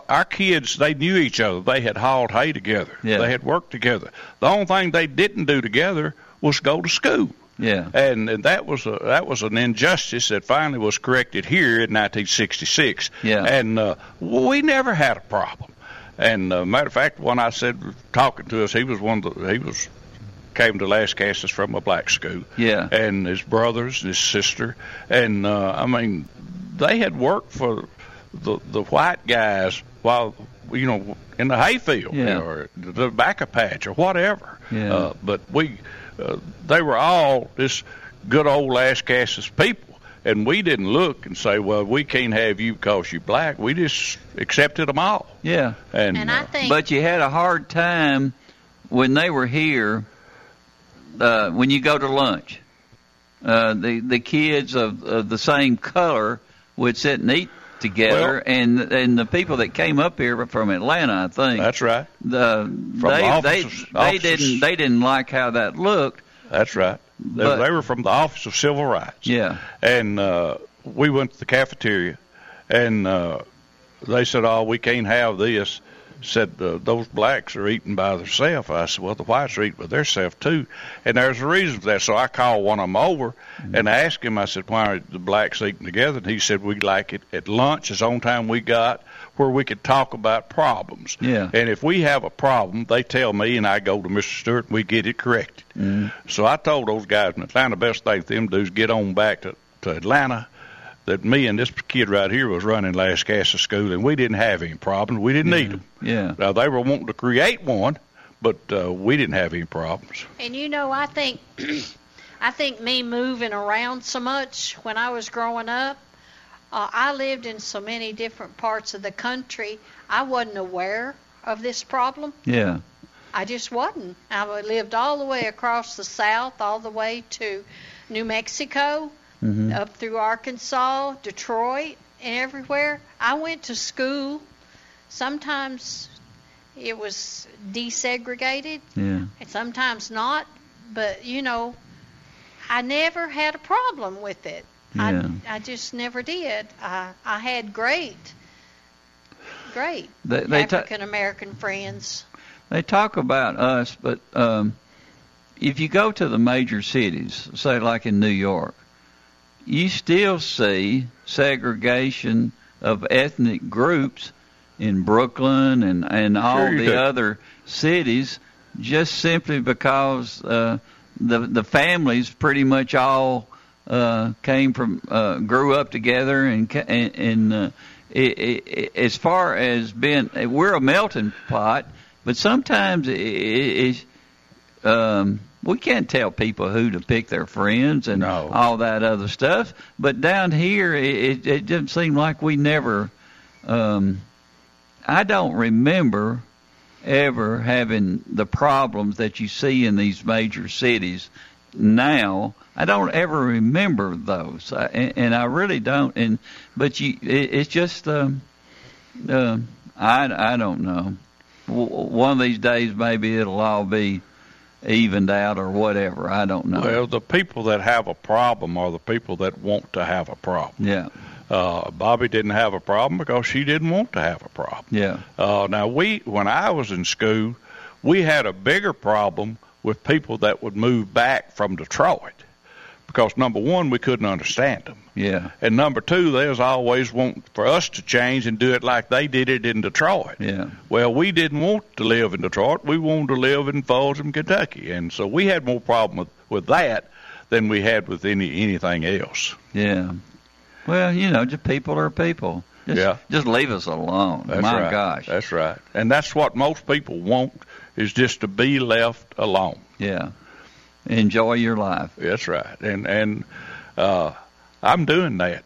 our kids, they knew each other. They had hauled hay together. Yeah. They had worked together. The only thing they didn't do together was go to school. Yeah. And that was an injustice that finally was corrected here in 1966. Yeah. And we never had a problem. And matter of fact, when I said talking to us, he came to Lascassas from a black school. Yeah. And his brothers and his sister, and I mean, they had worked for the white guys while in the hayfield, or the tobacco patch or whatever. Yeah. But they were all this good old Lascassas people. And we didn't look and say, well, we can't have you because you're black. We just accepted them all. Yeah. And I think... But you had a hard time when they were here, when you go to lunch. The kids of the same color would sit and eat together, and the people that came up here from Atlanta, I think. That's right. They didn't like how that looked. That's right. They were from the Office of Civil Rights. Yeah. And we went to the cafeteria, and they said, oh, we can't have this. Said, those blacks are eating by themselves. I said, well, the whites are eating by themselves, too. And there's a reason for that. So I called one of them over and asked him, I said, why are the blacks eating together? And he said, we like it at lunch. It's the only time we got where we could talk about problems. Yeah. And if we have a problem, they tell me, and I go to Mr. Stewart, and we get it corrected. Mm. So I told those guys in Atlanta, the best thing for them to do is get on back to Atlanta, that me and this kid right here was running Lascassas School, and we didn't have any problems. We didn't need them. Yeah. Now, they were wanting to create one, but we didn't have any problems. And, I think me moving around so much when I was growing up, I lived in so many different parts of the country. I wasn't aware of this problem. Yeah. I just wasn't. I lived all the way across the South, all the way to New Mexico, mm-hmm. up through Arkansas, Detroit, and everywhere. I went to school. Sometimes it was desegregated, and sometimes not. But, I never had a problem with it. Yeah. I just never did. I had great they African-American friends. They talk about us, but if you go to the major cities, say like in New York, you still see segregation of ethnic groups in Brooklyn and all the other cities just simply because the families pretty much all... grew up together, and as far as being, we're a melting pot, but sometimes we can't tell people who to pick their friends and all that other stuff. But down here, it doesn't seem like we never. I don't remember ever having the problems that you see in these major cities. Now I don't ever remember those, and I really don't. And but it's just I don't know. One of these days, maybe it'll all be evened out or whatever. I don't know. Well, the people that have a problem are the people that want to have a problem. Yeah. Bobby didn't have a problem because she didn't want to have a problem. Yeah. Now when I was in school, we had a bigger problem with people that would move back from Detroit because, number one, we couldn't understand them. Yeah. And, number two, they was always wanting for us to change and do it like they did it in Detroit. Yeah. Well, we didn't want to live in Detroit. We wanted to live in Folsom, Kentucky. And so we had more problem with that than we had with anything else. Yeah. Well, just people are people. Just leave us alone. That's my right. gosh. That's right. And that's what most people want. Is just to be left alone. Yeah. Enjoy your life. That's right. And I'm doing that.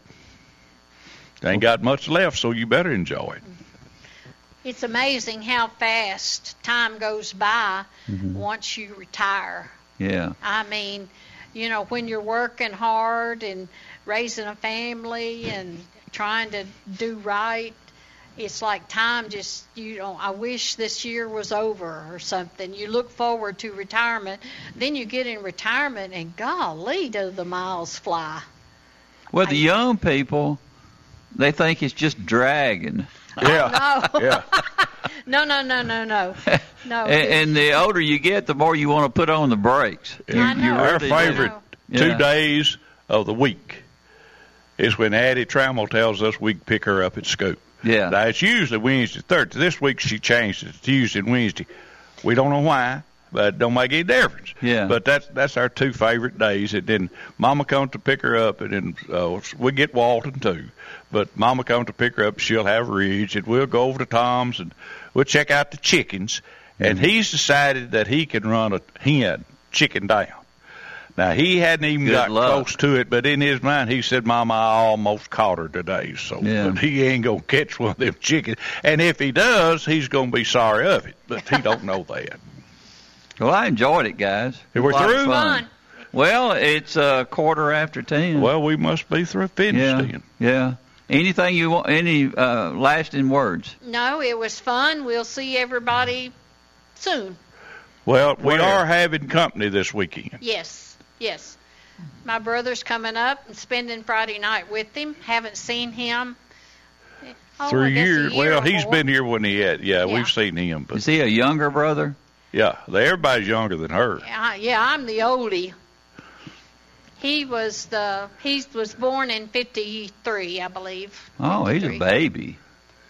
Ain't got much left, so you better enjoy it. It's amazing how fast time goes by mm-hmm. once you retire. Yeah. I mean, when you're working hard and raising a family and trying to do right, it's like time just, you know, I wish this year was over or something. You look forward to retirement. Then you get in retirement, and golly, do the miles fly. Well, the young people, they think it's just dragging. Yeah. Oh, no. Yeah. No. And the older you get, the more you want to put on the brakes. I know. Our favorite 2 days of the week is when Addie Trammell tells us we can pick her up at scoop. Yeah. Now, it's usually Wednesday, Thursday. This week she changed it. It's Tuesday and Wednesday. We don't know why, but it don't make any difference. Yeah. But that's our two favorite days. And then Mama comes to pick her up, and then we get Walton too. But Mama comes to pick her up. She'll have Ridge, and we'll go over to Tom's, and we'll check out the chickens. Mm-hmm. And he's decided that he can run a hen chicken down. Now, he hadn't even close to it, but in his mind, he said, Mama, I almost caught her today. So but he ain't going to catch one of them chickens. And if he does, he's going to be sorry of it. But he don't know that. Well, I enjoyed it, guys. We're through? Fun. Well, it's 10:15. Well, we must be through finished then. Yeah. Anything you want, any lasting words? No, it was fun. We'll see everybody soon. Well, we are having company this weekend. Yes. My brother's coming up and spending Friday night with him. Haven't seen him. Through years. Well, he's been here when he had. Yeah, we've seen him. But. Is he a younger brother? Yeah, everybody's younger than her. Yeah, I'm the oldie. He was born in 1953, I believe. Oh, he's a baby.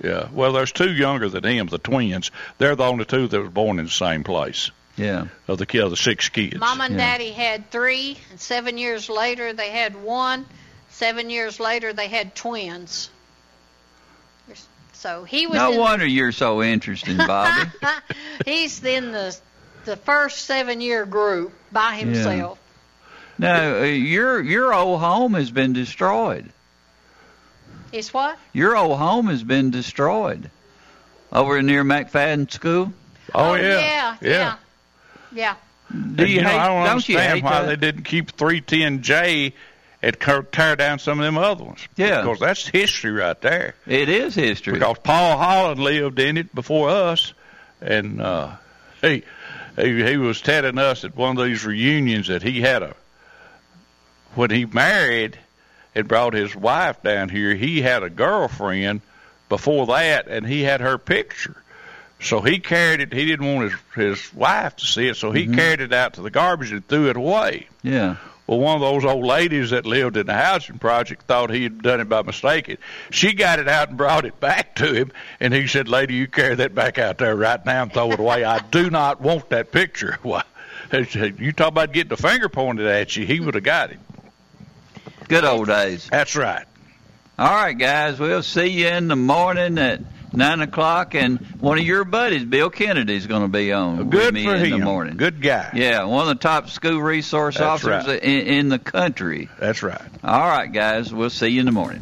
Yeah. Well, there's two younger than him, the twins. They're the only two that were born in the same place. Yeah. Of the six kids. Mom and Daddy had three, and 7 years later they had one. 7 years later they had twins. So he was. No wonder you're so interesting, Bobby. He's in the first 7 year group by himself. Yeah. Now your old home has been destroyed. It's what? Your old home has been destroyed over near McFadden School. Oh yeah. Do you I don't understand why they didn't keep 310J and tear down some of them other ones. Yeah. Because that's history right there. It is history. Because Paul Holland lived in it before us, and he was telling us at one of these reunions that he had when he married and brought his wife down here, he had a girlfriend before that, and he had her picture. So he carried it. He didn't want his wife to see it, so he carried it out to the garbage and threw it away. Yeah. Well, one of those old ladies that lived in the housing project thought he had done it by mistake. She got it out and brought it back to him, and he said, "Lady, you carry that back out there right now and throw it away. I do not want that picture." Well, you talk about getting the finger pointed at you, he would have got it. Good old days. That's right. All right, guys, we'll see you in the morning at 9 o'clock, and one of your buddies, Bill Kennedy, is going to be on with me in the morning. Good guy. Yeah, one of the top school resource officers in the country. That's right. All right, guys, we'll see you in the morning.